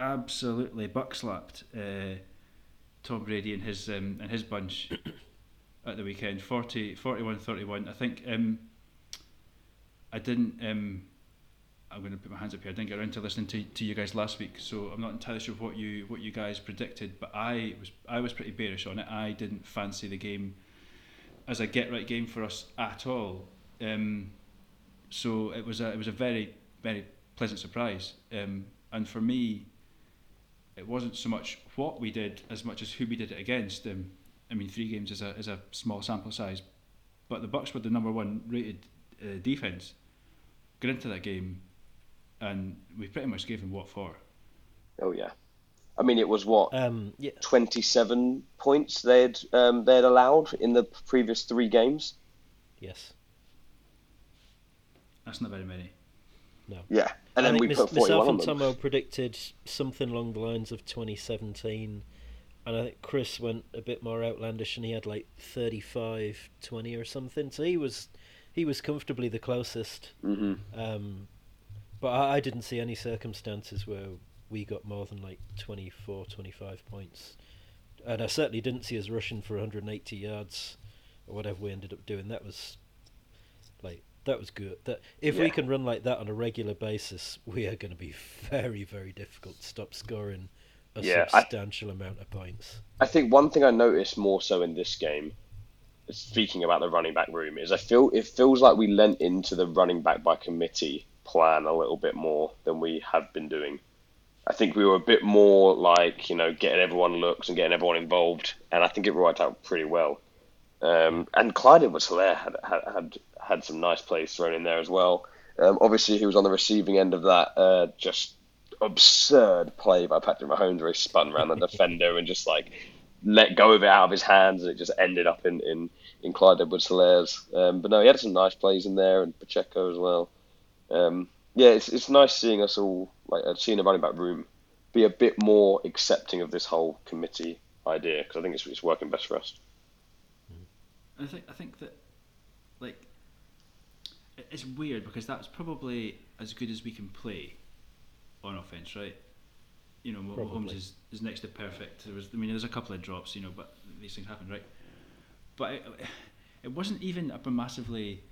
absolutely buck slapped Tom Brady and his bunch at the weekend, 41-31. I think. I'm going to put my hands up here. I didn't get around to listening to you guys last week, so I'm not entirely sure what you guys predicted. But I was pretty bearish on it. I didn't fancy the game as a get right game for us at all. So it was a very, very pleasant surprise. And for me, it wasn't so much what we did as much as who we did it against. I mean, 3 games is a small sample size, but the Bucks were the number 1 rated defense. Got into that game, and we pretty much gave them what for. Oh yeah, I mean, it was 27 points they'd allowed in the previous 3 games. Yes, that's not very many. No. Yeah, and then we put 41 on them. Myself and Tomo predicted something along the lines of 2017, and I think Chris went a bit more outlandish, and he had like 35-20 or something. So he was comfortably the closest. Mm-hmm. But I didn't see any circumstances where we got more than like 24, 25 points. And I certainly didn't see us rushing for 180 yards or whatever we ended up doing. That was good. That if we can run like that on a regular basis, we are going to be very, very difficult to stop scoring a substantial amount of points. I think one thing I noticed more so in this game, speaking about the running back room, is it feels like we lent into the running back by committee plan a little bit more than we have been doing. I think we were a bit more like, getting everyone looks and getting everyone involved, and I think it worked out pretty well. And Clyden was there, had some nice plays thrown in there as well. Obviously, he was on the receiving end of that just absurd play by Patrick Mahomes where he spun around the defender and just like let go of it out of his hands, and it just ended up in Clyde Edwards-Helaire's. But no, he had some nice plays in there, and Pacheco as well. yeah, it's nice seeing us all, like seeing the running back room be a bit more accepting of this whole committee idea, because I think it's working best for us. I think that, like, it's weird because that's probably as good as we can play on offense, right? You know, Mahomes is next to perfect. There's a couple of drops, you know, but these things happen, right? But it wasn't even a massively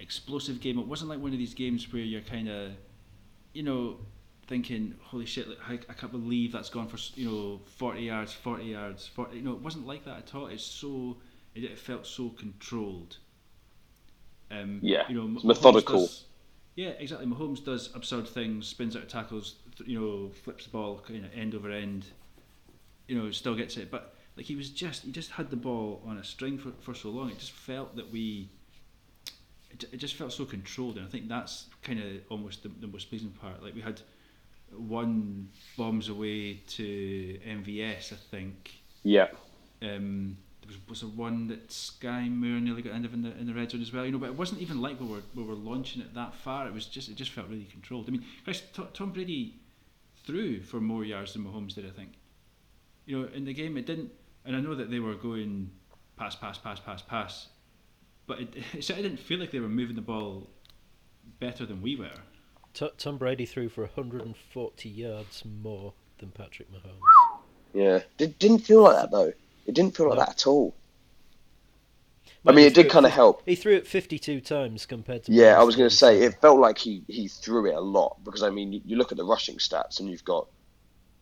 explosive game. It wasn't like one of these games where you're kind of, you know, thinking, holy shit, look, I can't believe that's gone for, you know, 40 yards. You know, it wasn't like that at all. It felt so controlled. You know, it's methodical. Yeah, exactly. Mahomes does absurd things, spins out of tackles, you know, flips the ball, you know, end over end, you know, still gets it. But like he just had the ball on a string for so long. It just felt that it just felt so controlled, and I think that's kind of almost the most pleasing part. Like we had one bombs away to MVS, I think. Yeah. Was there one that Sky Moore nearly got in the red zone as well, you know? But it wasn't even like we were launching it that far. It was just felt really controlled. I mean, Tom Brady threw for more yards than Mahomes did, I think. You know, in the game it didn't, and I know that they were going pass, but it certainly didn't feel like they were moving the ball better than we were. Tom Brady threw for 140 yards more than Patrick Mahomes. Yeah, it didn't feel like that though. It didn't feel like that at all. Well, I mean, it did kind of help. He threw it 52 times compared to... Yeah, I was going to say, it felt like he threw it a lot, because, I mean, you look at the rushing stats and you've got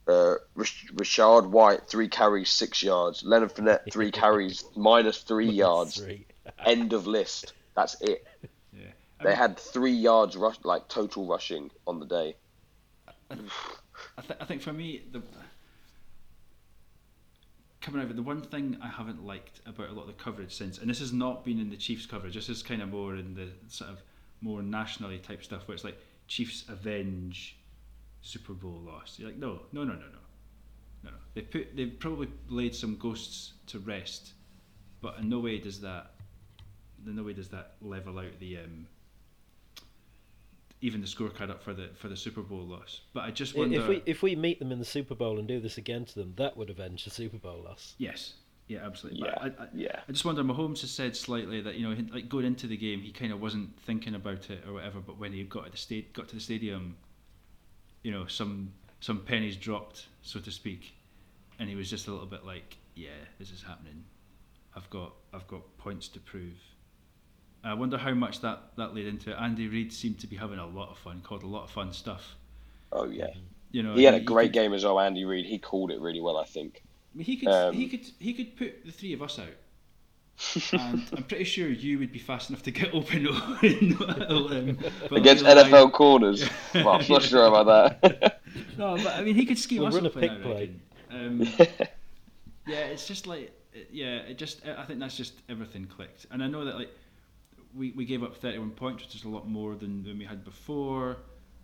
Rashard White, 3 carries, 6 yards. Leonard Fournette, 3 carries, minus 3 yards. End of list. That's it. Yeah. They had 3 yards, total rushing on the day. I think for me... Coming over, the one thing I haven't liked about a lot of the coverage since, and this has not been in the Chiefs coverage, this is kind of more in the sort of more nationally type stuff, where it's like Chiefs avenge Super Bowl loss. You're like, no. They've probably laid some ghosts to rest, but in no way does that level out the even the scorecard up for the Super Bowl loss. But I just wonder... If we meet them in the Super Bowl and do this again to them, that would avenge the Super Bowl loss. Yes. Yeah, absolutely. Yeah. But I just wonder, Mahomes has said slightly that, you know, like going into the game, he kind of wasn't thinking about it or whatever, but when he got to the stadium, you know, some pennies dropped, so to speak, and he was just a little bit like, yeah, this is happening. I've got points to prove. I wonder how much that led into it. Andy Reid seemed to be having a lot of fun, called a lot of fun stuff. Oh yeah, you know, he had a great game as well. Andy Reid, he called it really well, I think. I mean, he could put the three of us out, and I'm pretty sure you would be fast enough to get open against NFL corners. Well, I'm not sure about that. No, but I mean, he could scheme us open. Pick play. Yeah, it's just like, yeah, it just, I think that's just everything clicked, and I know that, like, we gave up 31 points, which is a lot more than we had before,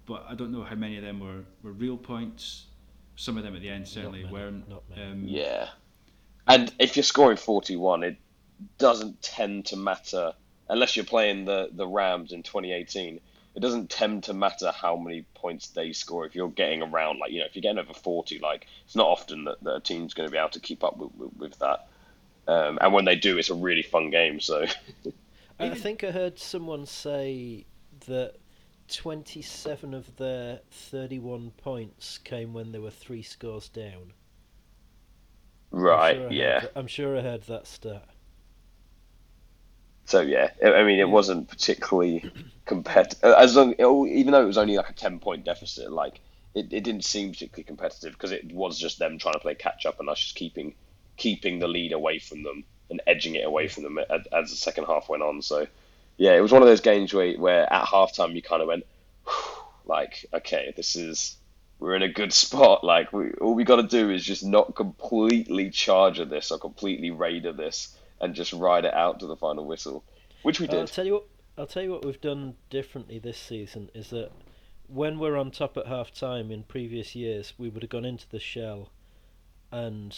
but I don't know how many of them were real points. Some of them at the end certainly weren't. Yeah. And if you're scoring 41, it doesn't tend to matter, unless you're playing the Rams in 2018, it doesn't tend to matter how many points they score. If you're getting around, like, you know, if you're getting over 40, like, it's not often that a team's going to be able to keep up with that. And when they do, it's a really fun game, so... I think I heard someone say that 27 of their 31 points came when they were 3 scores down. Right, I'm sure I heard that stat. So, yeah, I mean, it wasn't particularly competitive. Even though it was only like a 10-point deficit, like it didn't seem particularly competitive, because it was just them trying to play catch-up and us just keeping the lead away from them and edging it away from them as the second half went on. So, yeah, it was one of those games where at halftime you kind of went, like, okay, we're in a good spot. Like, all we got to do is just not completely charger this or completely raider this and just ride it out to the final whistle, which we did. I'll tell you what we've done differently this season is that when we're on top at halftime in previous years, we would have gone into the shell and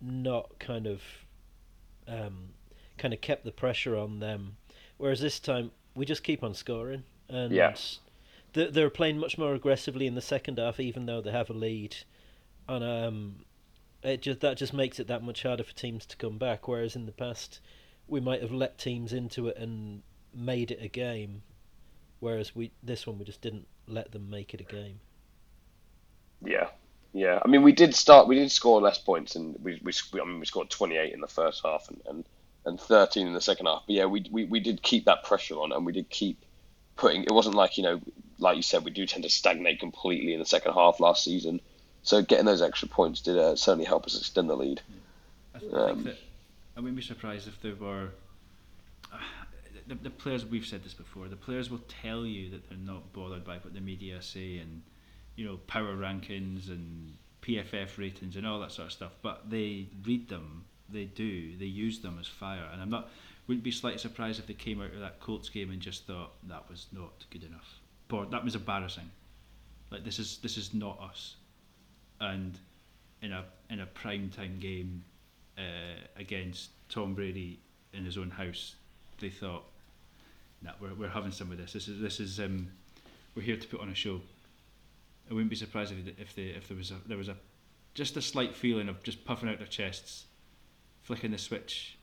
not kind of kept the pressure on them, whereas this time we just keep on scoring, and they're playing much more aggressively in the second half, even though they have a lead, and that just makes it that much harder for teams to come back. Whereas in the past, we might have let teams into it and made it a game, whereas this one we just didn't let them make it a game. Yeah. Yeah, I mean, we did score less points, and we scored 28 in the first half and 13 in the second half. But yeah, we did keep that pressure on, and we did keep putting. It wasn't like, you know, like you said, we do tend to stagnate completely in the second half last season. So getting those extra points did certainly help us extend the lead. I think that I wouldn't be surprised if there were the players. We've said this before. The players will tell you that they're not bothered by what the media say and, you know, power rankings and PFF ratings and all that sort of stuff, but they read them, they use them as fire, and wouldn't be slightly surprised if they came out of that Colts game and just thought, that was not good enough, or that was embarrassing, like this is not us, and in a prime time game against Tom Brady in his own house, they thought, nah, we're having some of this is we're here to put on a show. I wouldn't be surprised if there was just a slight feeling of just puffing out their chests, flicking the switch.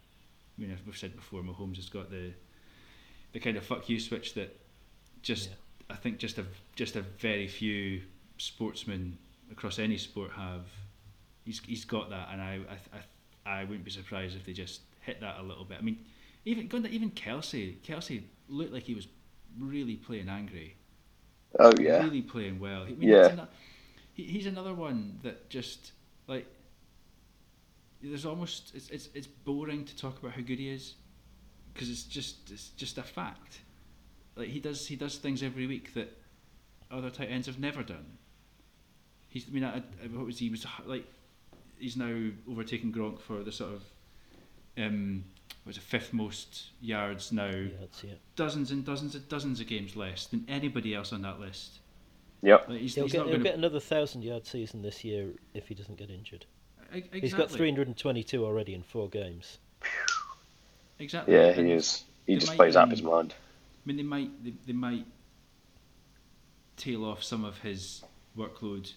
I mean, we've said before, Mahomes has got the kind of fuck you switch that just, yeah. I think just a very few sportsmen across any sport have. He's got that, and I wouldn't be surprised if they just hit that a little bit. I mean, even Kelce looked like he was really playing angry. Oh yeah, really playing well. I mean, yeah, he's another one that just, like, there's almost it's boring to talk about how good he is, because it's just a fact. Like, he does things every week that other tight ends have never done. He's now overtaking Gronk for the sort of fifth most yards now. Yeah. Dozens and dozens and dozens of games less than anybody else on that list. Yep. Like, he'll get another 1,000-yard season this year if he doesn't get injured. Exactly. He's got 322 already in 4 games. Exactly. Yeah, he is. He just plays out his mind. I mean, they might tail off some of his workload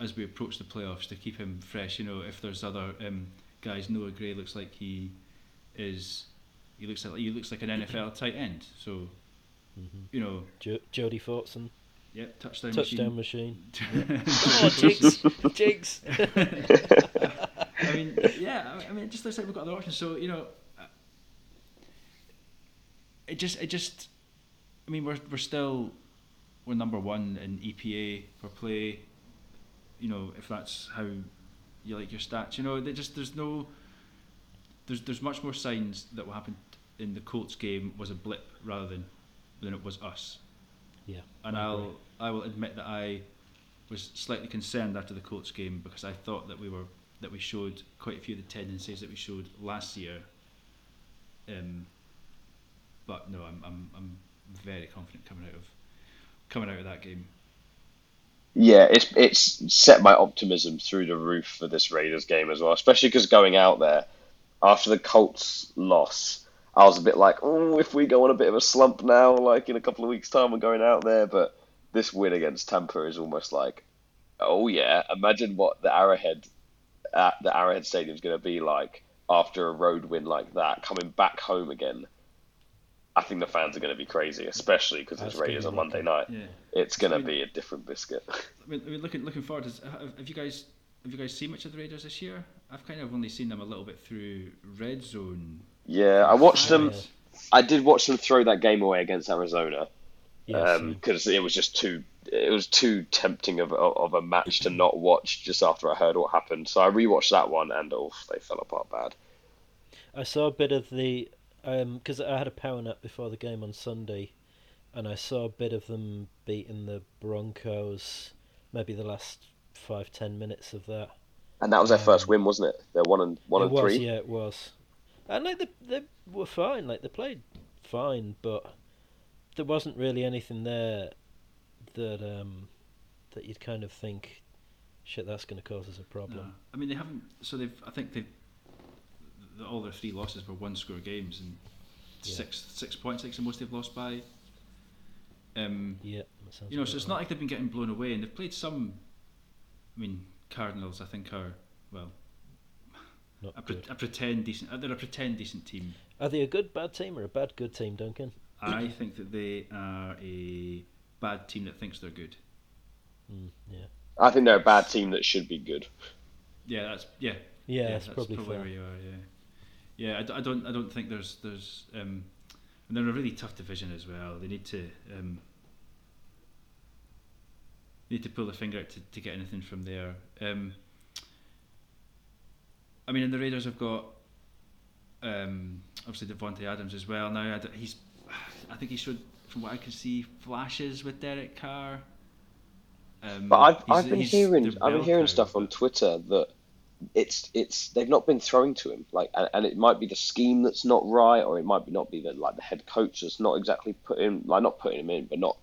as we approach the playoffs to keep him fresh. You know, if there's other guys, Noah Gray looks like he looks like an NFL tight end. So, mm-hmm. You know, Jody Fortson. Yep, touchdown machine. Oh, Jigs. I mean, yeah. I mean, it just looks like we've got other options. So, you know, it just. I mean, we're number one in EPA for play. You know, if that's how you like your stats, you know, There's much more signs that what happened in the Colts game was a blip rather than it was us. Yeah. And I will admit that I was slightly concerned after the Colts game, because I thought that we showed quite a few of the tendencies that we showed last year. But no, I'm very confident coming out of that game. Yeah, it's set my optimism through the roof for this Raiders game as well, especially because going out there after the Colts loss, I was a bit like, oh, if we go on a bit of a slump now, like in a couple of weeks' time, we're going out there. But this win against Tampa is almost like, oh yeah, imagine what the Arrowhead Stadium is going to be like after a road win like that, coming back home again. I think the fans are going to be crazy, especially because it's Raiders on Monday night. Yeah. It's going to be a different biscuit. I mean, looking forward, have you guys seen much of the Raiders this year? I've kind of only seen them a little bit through Red Zone. Yeah, I watched them. I did watch them throw that game away against Arizona, because it was just too. It was too tempting of a match to not watch just after I heard what happened. So I rewatched that one, and they fell apart bad. I saw a bit of the because I had a power nap before the game on Sunday, and I saw a bit of them beating the Broncos. Maybe the last 5-10 minutes of that, and that was their first win, wasn't it? They're 1-3. Yeah, it was. And like they were fine, like they played fine, but there wasn't really anything there that that you'd kind of think, shit, that's going to cause us a problem. No. I mean, they haven't. So they've. I think all their 3 losses were 1-score games, and 6 points. Like the most they've lost by. You know, so it's not like they've been getting blown away, and they've played some. I mean, Cardinals, I think, are well. Not a pretend decent. They're a pretend decent team. Are they a good bad team or a bad good team, Duncan? I think that they are a bad team that thinks they're good. Yeah. I think they're a bad team that should be good. Yeah, that's that's probably fair. Where you are. I don't think there's and they're a really tough division as well. They need to pull the finger out to get anything from there. I mean, and the Raiders have got obviously Devontae Adams as well now. I think he showed, from what I can see, flashes with Derek Carr. But I've been hearing stuff on Twitter that it's they've not been throwing to him, like, and it might be the scheme that's not right, or it might not be the head coach that's not exactly putting him in, but not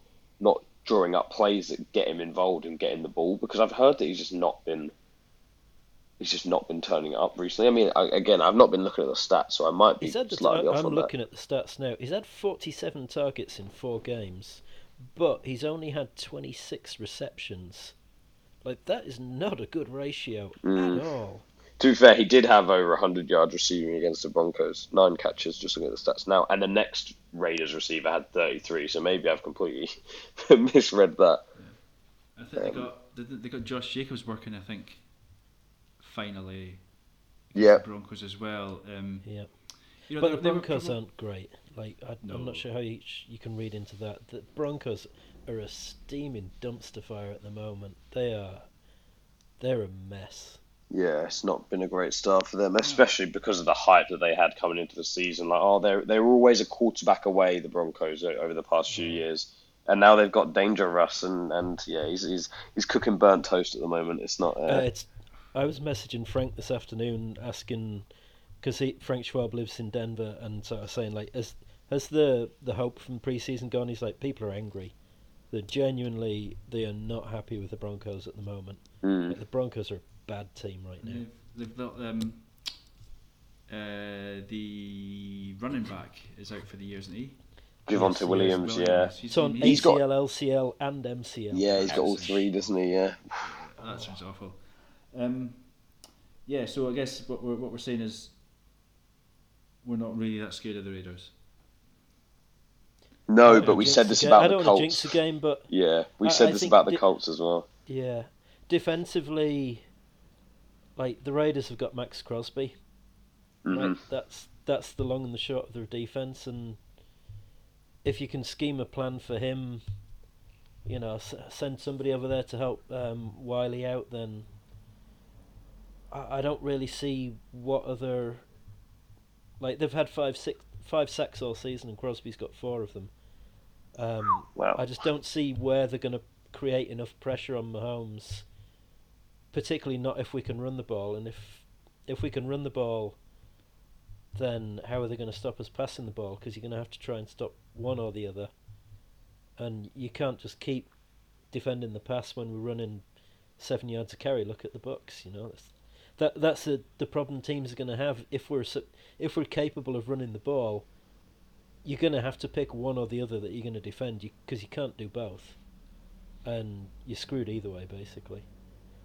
drawing up plays that get him involved and getting the ball, because I've heard that he's just not been turning it up recently. I mean, again, I've not been looking at the stats, so I might be slightly off on that. I'm looking at the stats now. He's had 47 targets in 4 games. But he's only had 26 receptions. Like, that is not a good ratio at all. To be fair, he did have over 100 yards receiving against the Broncos. 9 catches, just looking at the stats now. And the next Raiders receiver had 33, so maybe I've completely misread that. Yeah. I think they got Josh Jacobs working, I think, finally. Yeah. The Broncos as well. Yeah. You know, but the Broncos aren't great. Like, I'm not sure how you can read into that. The Broncos are a steaming dumpster fire at the moment. They're a mess. Yeah, it's not been a great start for them, especially because of the hype that they had coming into the season. Like, they were always a quarterback away, the Broncos, over the past few years, and now they've got Danger Russ, and he's cooking burnt toast at the moment. It's not. I was messaging Frank this afternoon asking. Because Frank Schwab lives in Denver, and sort of saying, like, has the hope from preseason gone? He's like, people are angry. They are not happy with the Broncos at the moment. Like, the Broncos are a bad team right now. They've got the running back is out for the year, isn't he? Javonte Williams, yeah. He's on ACL, LCL, and MCL. Yeah, he's got all 3, doesn't he? Yeah. That sounds awful. Yeah, so I guess what we're saying is, we're not really that scared of the Raiders. No, but we said this about the Colts. I don't want to jinx the game, but... Yeah, we said this about the Colts as well. Yeah. Defensively, like, the Raiders have got Max Crosby. Mm-hmm. Like, that's the long and the short of their defence, and if you can scheme a plan for him, you know, send somebody over there to help Wiley out, then I don't really see what other... Like, they've had five sacks all season, and Crosby's got 4 of them. Wow. I just don't see where they're going to create enough pressure on Mahomes, particularly not if we can run the ball. And if we can run the ball, then how are they going to stop us passing the ball? Because you're going to have to try and stop one or the other. And you can't just keep defending the pass when we're running 7 yards a carry. Look at the Bucs, you know. That's the problem teams are going to have. If we're capable of running the ball, you're going to have to pick one or the other that you're going to defend, because you can't do both, and you're screwed either way, basically.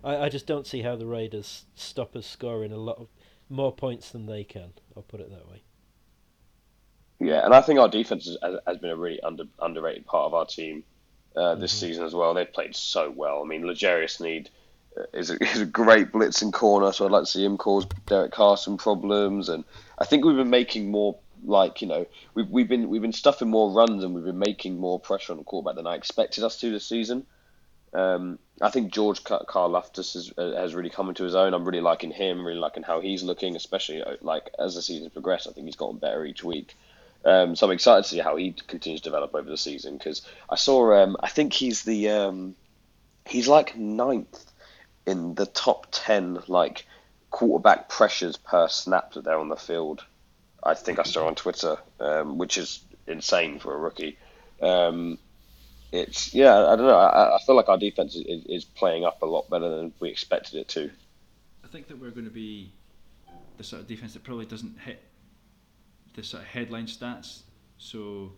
I just don't see how the Raiders stop us scoring a lot of more points than they can. I'll put it that way. Yeah, and I think our defense has been a really underrated part of our team this season as well. They've played so well. I mean, L'Jarius Need is a great blitzing corner, so I'd like to see him cause Derek Carr some problems. And I think we've been making more, like, you know, we've been stuffing more runs, and we've been making more pressure on the quarterback than I expected us to this season. I think George Karlaftis has really come into his own. I'm really liking him, really liking how he's looking, especially, like, as the season's progressed. I think he's gotten better each week. So I'm excited to see how he continues to develop over the season, because I saw, I think he's like 9th in the top 10, like, quarterback pressures per snap that they're on the field. I think I saw on Twitter, which is insane for a rookie. It's, yeah, I don't know. I feel like our defense is playing up a lot better than we expected it to. I think that we're going to be the sort of defense that probably doesn't hit the sort of headline stats. So,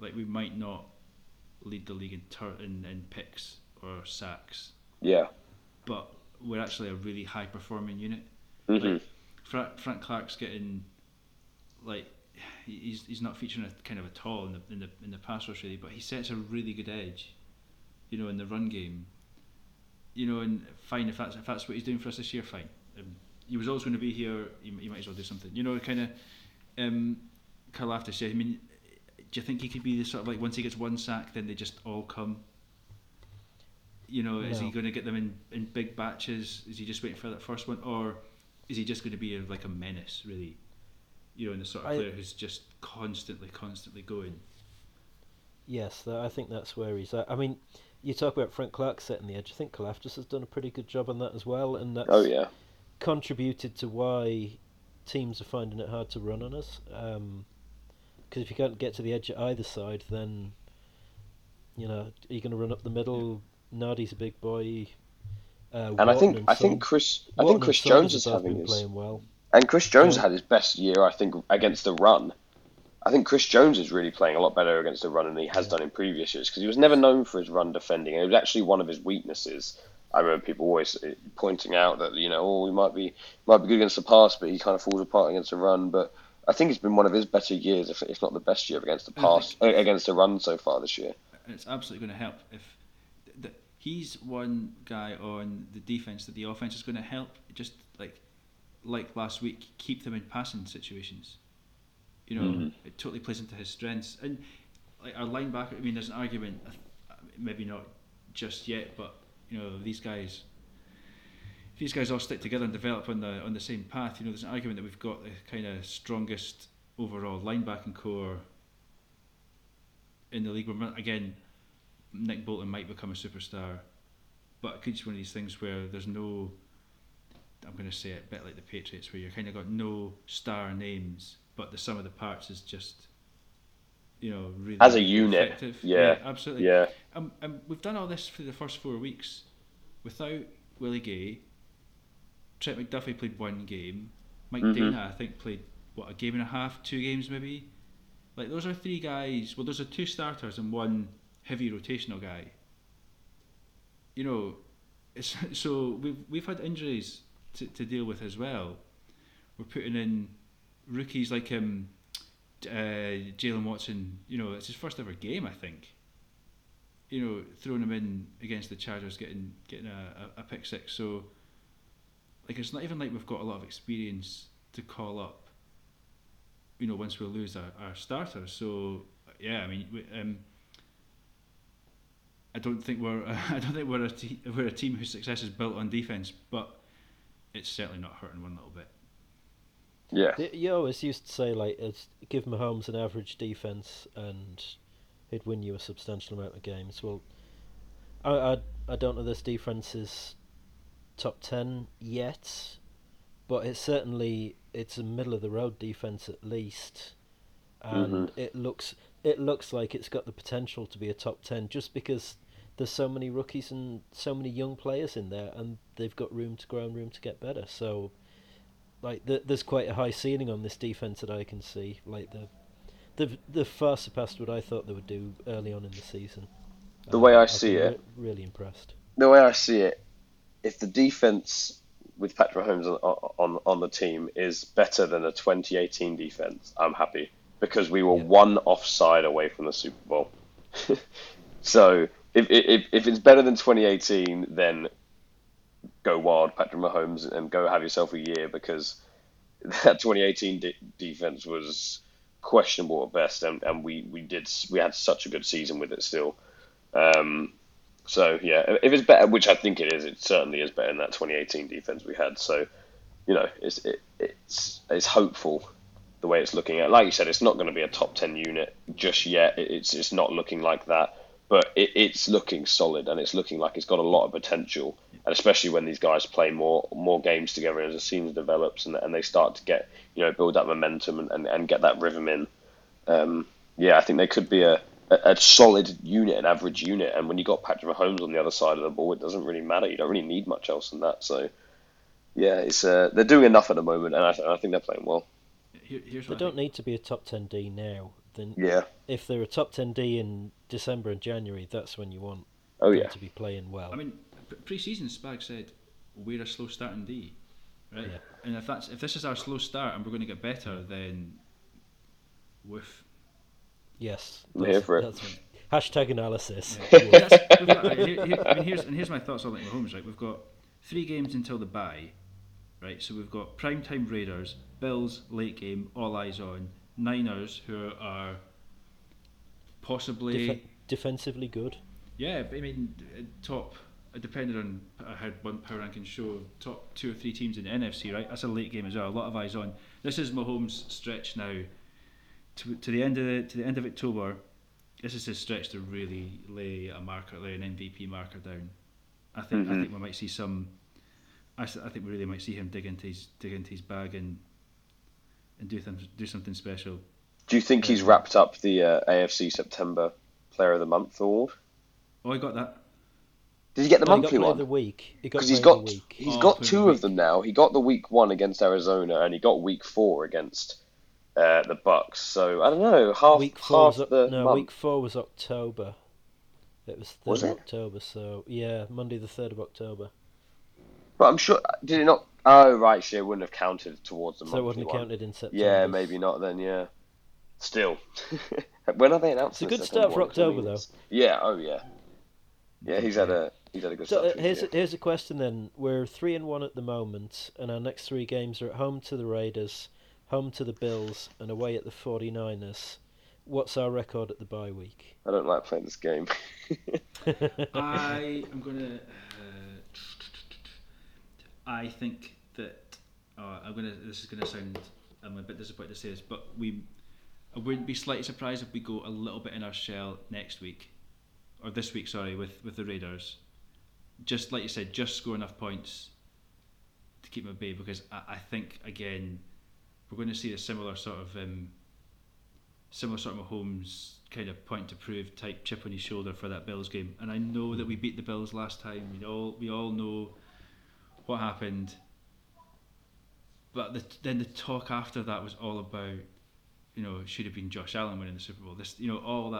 like, we might not lead the league in picks or sacks. Yeah. But we're actually a really high performing unit. Mm-hmm. Like, Frank Clark's getting, like, he's not featuring at all in the pass rush really, but he sets a really good edge, you know, in the run game. You know, and fine, if that's what he's doing for us this year, fine. He was always going to be here. He might as well do something. You know, kind of. Kyle After said, I mean, do you think he could be the sort of like once he gets one sack, then they just all come? You know, no. Is he going to get them in big batches? Is he just waiting for that first one, or is he just going to be like a menace, really? You know, and the sort of player who's just constantly going. Yes, I think that's where he's at. I mean, you talk about Frank Clark setting the edge. I think Kalafdis has done a pretty good job on that as well, and that's contributed to why teams are finding it hard to run on us. Because if you can't get to the edge at either side, then, you know, are you going to run up the middle? Nardi's a big boy. And I think Chris Jones is having his playing well. And Chris Jones had his best year, I think, against the run. I think Chris Jones is really playing a lot better against the run than he has done in previous years, because he was never known for his run defending. It was actually one of his weaknesses. I remember people always pointing out that, you know, oh, he might be good against the pass, but he kind of falls apart against the run. But I think it's been one of his better years, if not the best year against the pass, against the run so far this year. And it's absolutely going to help if he's one guy on the defense that the offense is going to help. Just like last week, keep them in passing situations. You know, It totally plays into his strengths. And like our linebacker, I mean, there's an argument, maybe not just yet, but you know, if these guys all stick together and develop on the same path, you know, there's an argument that we've got the kind of strongest overall linebacking core in the league. Again, Nick Bolton might become a superstar, but it could just be one of these things where there's no, I'm going to say it a bit like the Patriots, where you've kind of got no star names, but the sum of the parts is just, you know, really as a unit, effective. Yeah, absolutely. Yeah, we've done all this for the first 4 weeks without Willie Gay. Trent McDuffie played one game. Mike Dana, I think, played a game and a half, 2 games maybe. Like those are 3 guys. Well, those are 2 starters and 1 heavy rotational guy. You know, it's, so we've had injuries to deal with as well. We're putting in rookies like Jalen Watson. You know, it's his first ever game, I think. You know, throwing him in against the Chargers, getting a pick six. So, like, it's not even like we've got a lot of experience to call up. You know, once we lose our starters. So yeah, I mean, I don't think we're a team whose success is built on defense, but it's certainly not hurting one little bit. Yeah. You always used to say, like, give Mahomes an average defense and he'd win you a substantial amount of games. Well, I don't know this defense is top 10 yet, but it's a middle of the road defense at least, and it looks like it's got the potential to be a top 10 just because there's so many rookies and so many young players in there, and they've got room to grow and room to get better. So, like, there's quite a high ceiling on this defense that I can see. Like, they've far surpassed what I thought they would do early on in the season. The way I see it, really impressed. The way I see it, if the defense with Patrick Mahomes on the team is better than a 2018 defense, I'm happy, because we were one offside away from the Super Bowl. So if it's better than 2018, then go wild, Patrick Mahomes, and go have yourself a year, because that 2018 defense was questionable at best, and we had such a good season with it still. So yeah, if it's better, which I think it is, it certainly is better than that 2018 defense we had. So, you know, it's hopeful the way it's looking at. Like you said, it's not going to be a top 10 unit just yet. It's not looking like that. But it's looking solid, and it's looking like it's got a lot of potential, and especially when these guys play more games together as the team develops and they start to get, you know, build that momentum and get that rhythm in. I think they could be a solid unit, an average unit, and when you've got Patrick Mahomes on the other side of the ball, it doesn't really matter. You don't really need much else than that. So, yeah, it's they're doing enough at the moment, and I think they're playing well. They don't need to be a top 10 D now. then if they're a top 10D in December and January, that's when you want them to be playing well. I mean, pre-season, Spag said, we're a slow starting D, right? Yeah. And if this is our slow start and we're going to get better, then woof. Yes. That's right. Hashtag analysis. Yeah. Here's my thoughts on Mahomes, right? We've got 3 games until the bye, right? So we've got primetime Raiders, Bills, late game, all eyes on, Niners, who are possibly... defensively good. Yeah, I mean, top... depending on, I heard one power ranking show, top 2 or 3 teams in the NFC, right? That's a late game as well. A lot of eyes on. This is Mahomes' stretch now to the end of October. This is his stretch to really lay an MVP marker down. I think we might see some. I think we really might see him dig into his bag and do something special. Do you think he's wrapped up the AFC September Player of the Month award? Oh, I got that. Did he get the monthly one? Because he's got 2 of them now. He got the week 1 against Arizona, and he got week 4 against the Bucks. So I don't know, week 4 was October. It was 3rd of October. So yeah, Monday the 3rd of October. But I'm sure did it not? Oh right, so it wouldn't have counted towards the monthly one. So it wouldn't have counted in September. Yeah, maybe not then. Yeah, still. When are they announcing? It's a good start for October though. Yeah. Oh yeah. Yeah, he's had a good start. So here's a question then. We're 3-1 at the moment, and our next 3 games are at home to the Raiders, home to the Bills, and away at the 49ers. What's our record at the bye week? I don't like playing this game. I am going to... I think that... this is going to sound... I'm a bit disappointed to say this, but I wouldn't be slightly surprised if we go a little bit in our shell next week. Or this week, sorry, with the Raiders. Just like you said, just score enough points to keep them at bay, because I think again we're going to see a similar sort of Mahomes kind of point to prove type chip on his shoulder for that Bills game. And I know that we beat the Bills last time. We all know what happened. But then the talk after that was all about, it should have been Josh Allen winning the Super Bowl. This, all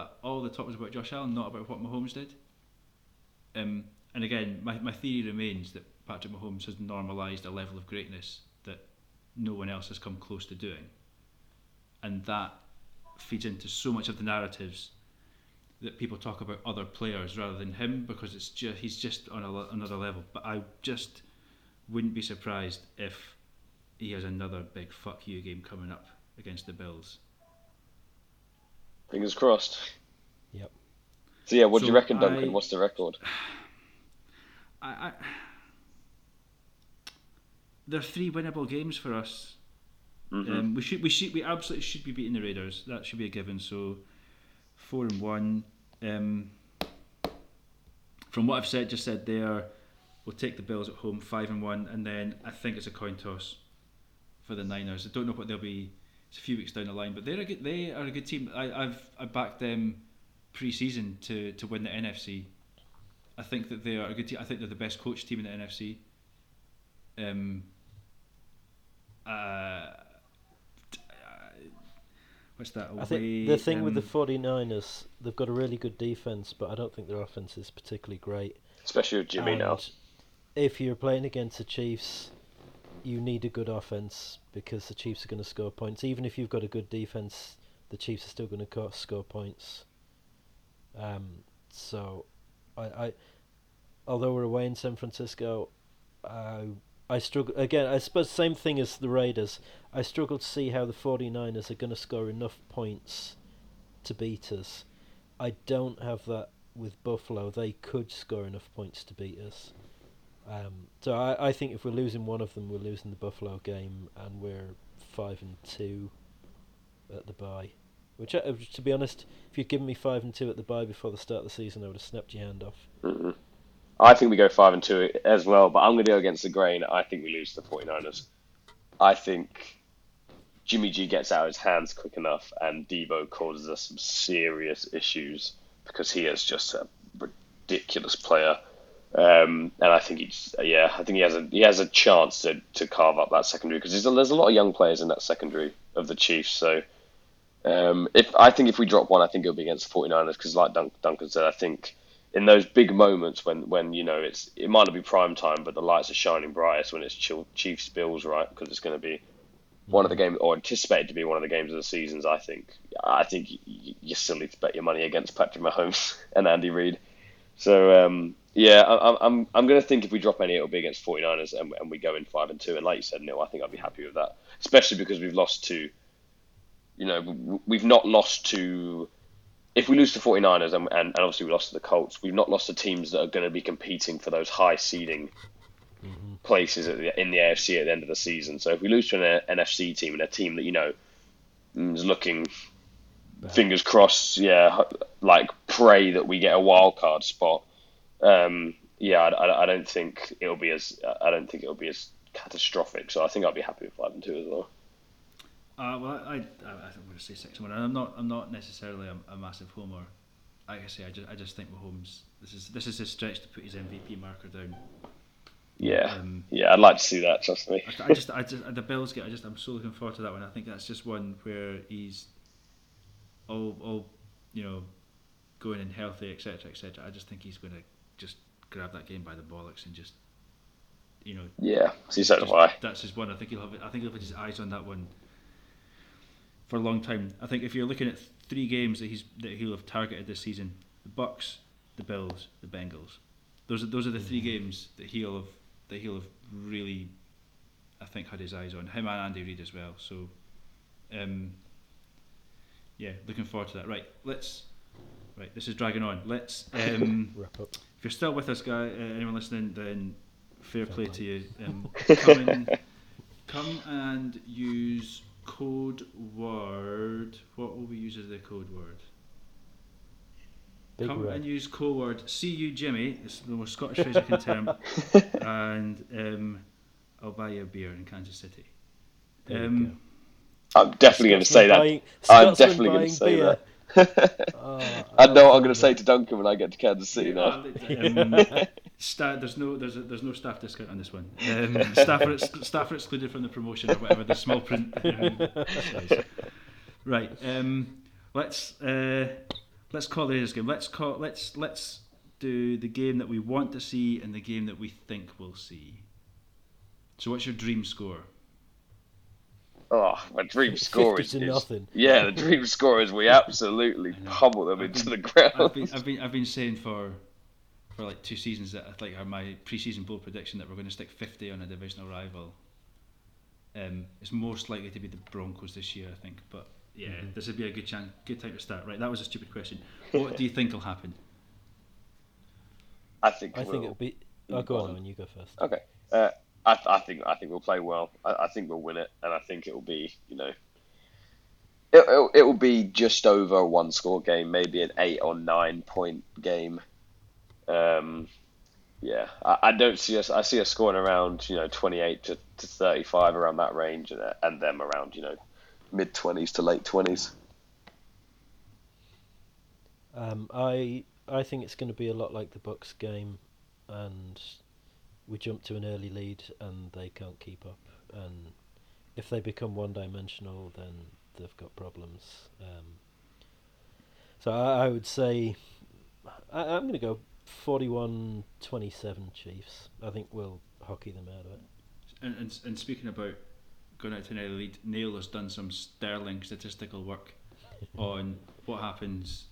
the talk was about Josh Allen, not about what Mahomes did. And again, my theory remains that Patrick Mahomes has normalised a level of greatness that no one else has come close to doing. And that feeds into so much of the narratives that people talk about other players rather than him, because it's just he's just on another level. But I just wouldn't be surprised if he has another big fuck you game coming up against the Bills. Fingers crossed. Yep. So yeah, do you reckon, Duncan? What's the record? I there are 3 winnable games for us. Mm-hmm. We absolutely should be beating the Raiders. That should be a given. So 4-1. From what I've said there, we'll take the Bills at home, 5-1, and then I think it's a coin toss for the Niners. I don't know what they'll be. It's a few weeks down the line, but they are a good team. I backed them pre-season to win the NFC. I think that they are a good team. I think they're the best coached team in the NFC. What's that? I think the thing with the 49ers, they've got a really good defense, but I don't think their offense is particularly great. Especially with Jimmy now. If you're playing against the Chiefs, you need a good offense because the Chiefs are going to score points. Even if you've got a good defense, the Chiefs are still going to score points. So, although we're away in San Francisco, I struggle again. I suppose same thing as the Raiders. I struggle to see how the 49ers are going to score enough points to beat us. I don't have that with Buffalo. They could score enough points to beat us. So I think if we're losing one of them, we're losing the Buffalo game, and we're 5-2 at the bye. Which, to be honest, if you'd given me 5-2 at the bye before the start of the season, I would have snapped your hand off. Mm-hmm. I think we go 5-2 as well, but I'm going to go against the grain. I think we lose to the 49ers. I think Jimmy G gets out of his hands quick enough, and Debo causes us some serious issues because he is just a ridiculous player. And I think he has a chance to carve up that secondary because there's a lot of young players in that secondary of the Chiefs. So I think if we drop one, I think it'll be against the 49ers, because like Duncan said, I think in those big moments when it might not be prime time, but the lights are shining brightest when it's Chiefs Bills, right? Because it's going to be one of the games, or anticipated to be one of the games of the seasons. I think you still need to bet your money against Patrick Mahomes and Andy Reid. So I'm going to think if we drop any, it'll be against 49ers and we go in 5-2. And like you said, Neil, I think I'd be happy with that, especially because we've lost to. We've not lost to, if we lose to 49ers and obviously we lost to the Colts, we've not lost to teams that are going to be competing for those high seeding places in the AFC at the end of the season. So if we lose to an NFC team and a team that, is looking, fingers crossed, pray that we get a wild card spot. I don't think it'll be as catastrophic. So I think I'll be happy with 5-2 as well. I think we're going to say 6-1. I'm not necessarily a massive homer. Like I say, I just think Mahomes. This is his stretch to put his MVP marker down. Yeah. I'd like to see that. Trust me. The Bills get. I'm so looking forward to that one. I think that's just one where he's all going in healthy, etc., etc. I just think he's going to just grab that game by the bollocks and just. So do I. That's his one. I think he'll have his eyes on that one. For a long time. I think if you're looking at three games that he'll have targeted this season, the Bucks, the Bills, the Bengals. Those are the three games that he'll have really, I think, had his eyes on. Him and Andy Reid as well. So, looking forward to that. Right, this is dragging on. Let's wrap up. If you're still with us, guy, anyone listening, then fair play to you. Come and use. Code word. What will we use as the code word? Big Come red. And use code word. See you, Jimmy. It's the most Scottish phrase I can term. And I'll buy you a beer in Kansas City. I'm definitely going to say that. I'm definitely going to say that. I know what I'm going to say to Duncan when I get to Kansas City now. There's no staff discount on this one. Staff are excluded from the promotion or whatever the small print says. Right. Let's call the game. Let's do the game that we want to see and the game that we think we'll see. So, what's your dream score? Oh, my dream score is nothing. Yeah, the dream score is we absolutely pummel them into the ground. I've been saying for like 2 seasons that I think are my pre-season bowl prediction that we're going to stick 50 on a divisional rival. It's most likely to be the Broncos this year, I think. But yeah, this would be a good time to start. Right, that was a stupid question. What do you think will happen? I think it'll be. Oh, go on, Owen, you go first. Okay. I think we'll play well. I think we'll win it, and I think it will be it will be just over a one score game, maybe an 8 or 9 point game. I don't see us. I see us scoring around 28 to 35 around that range, and them around mid-20s to late 20s. I think it's going to be a lot like the Bucks game, and. We jump to an early lead and they can't keep up. And if they become one-dimensional, then they've got problems. So I would say I'm going to go 41-27 Chiefs. I think we'll hockey them out of it. And speaking about going out to an early lead, Neil has done some sterling statistical work on what happens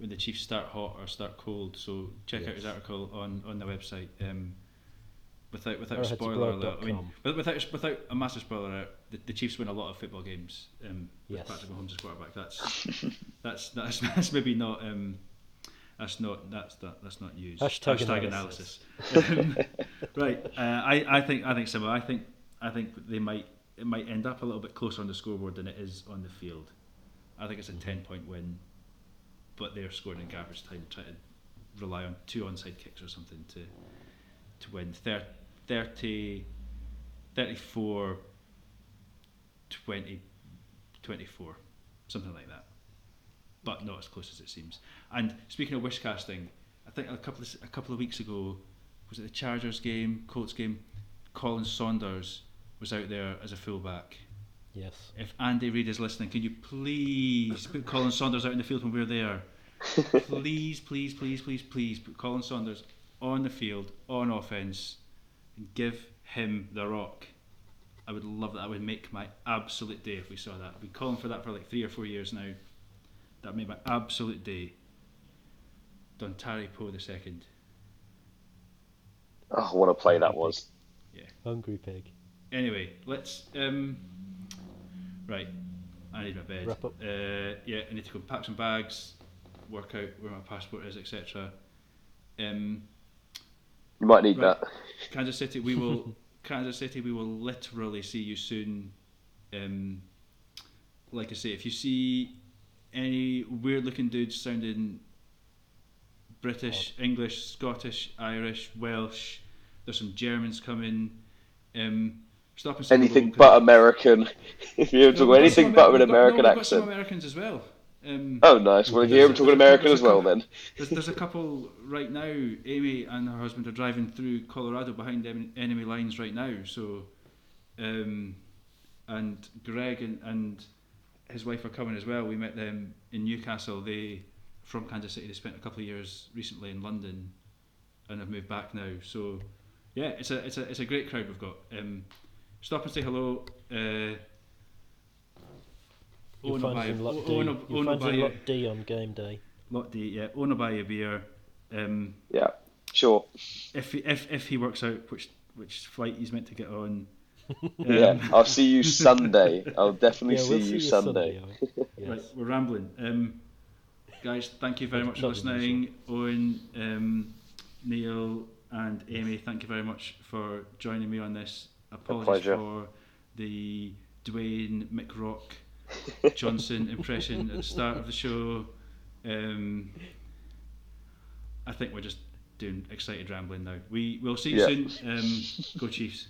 when the Chiefs start hot or start cold, so check out his article on the website. Without spoiler alert, without a massive spoiler alert, the Chiefs win a lot of football games with Patrick Mahomes as quarterback. That's maybe not that's not news. Hashtag analysis. Right, I think similar. I think it might end up a little bit closer on the scoreboard than it is on the field. I think it's a 10-point win. But they're scoring in garbage time, trying to rely on 2 onside kicks or something to win. 34, 20, 24, something like that. But not as close as it seems. And speaking of wish casting, I think a couple of weeks ago, was it the Chargers game, Colts game? Colin Saunders was out there as a fullback, Yes. If Andy Reid is listening, can you please put Colin Saunders out in the field when we're there? Please, please, please, please, please put Colin Saunders on the field, on offence, and give him the rock. I would love that. That would make my absolute day if we saw that. I've been calling for that for like 3 or 4 years now. That made my absolute day. Dontari Poe the second. Oh, what a play that was. Yeah. Hungry pig. Anyway, let's... right, I need my bed. Wrap up. Yeah, I need to go pack some bags, work out where my passport is, etc. You might need that. Kansas City, we will... Kansas City, we will literally see you soon. Like I say, if you see any weird-looking dudes sounding British, English, Scottish, Irish, Welsh, there's some Germans coming. Stop and say anything but American. If you do anything but an American accent. We've got some Americans as well. Oh, nice. Well, here we're talking American as well, then. There's a couple right now. Amy and her husband are driving through Colorado behind enemy lines right now. So, and Greg and his wife are coming as well. We met them in Newcastle. They, from Kansas City, they spent a couple of years recently in London, and have moved back now. So, yeah, it's a great crowd we've got. Stop and say hello. You'll find Lot D on game day. Lot D, yeah. Own or buy a beer. Yeah, sure. If he works out which flight he's meant to get on. Yeah, I'll see you Sunday. I'll definitely see you Sunday. Yes. Right, we're rambling. Guys, thank you very much for listening. Owen, Neil and Amy, thank you very much for joining me on this. Apologies for the Dwayne McRock Johnson impression at the start of the show. I think we're just doing excited rambling now. We'll see you soon. Go Chiefs.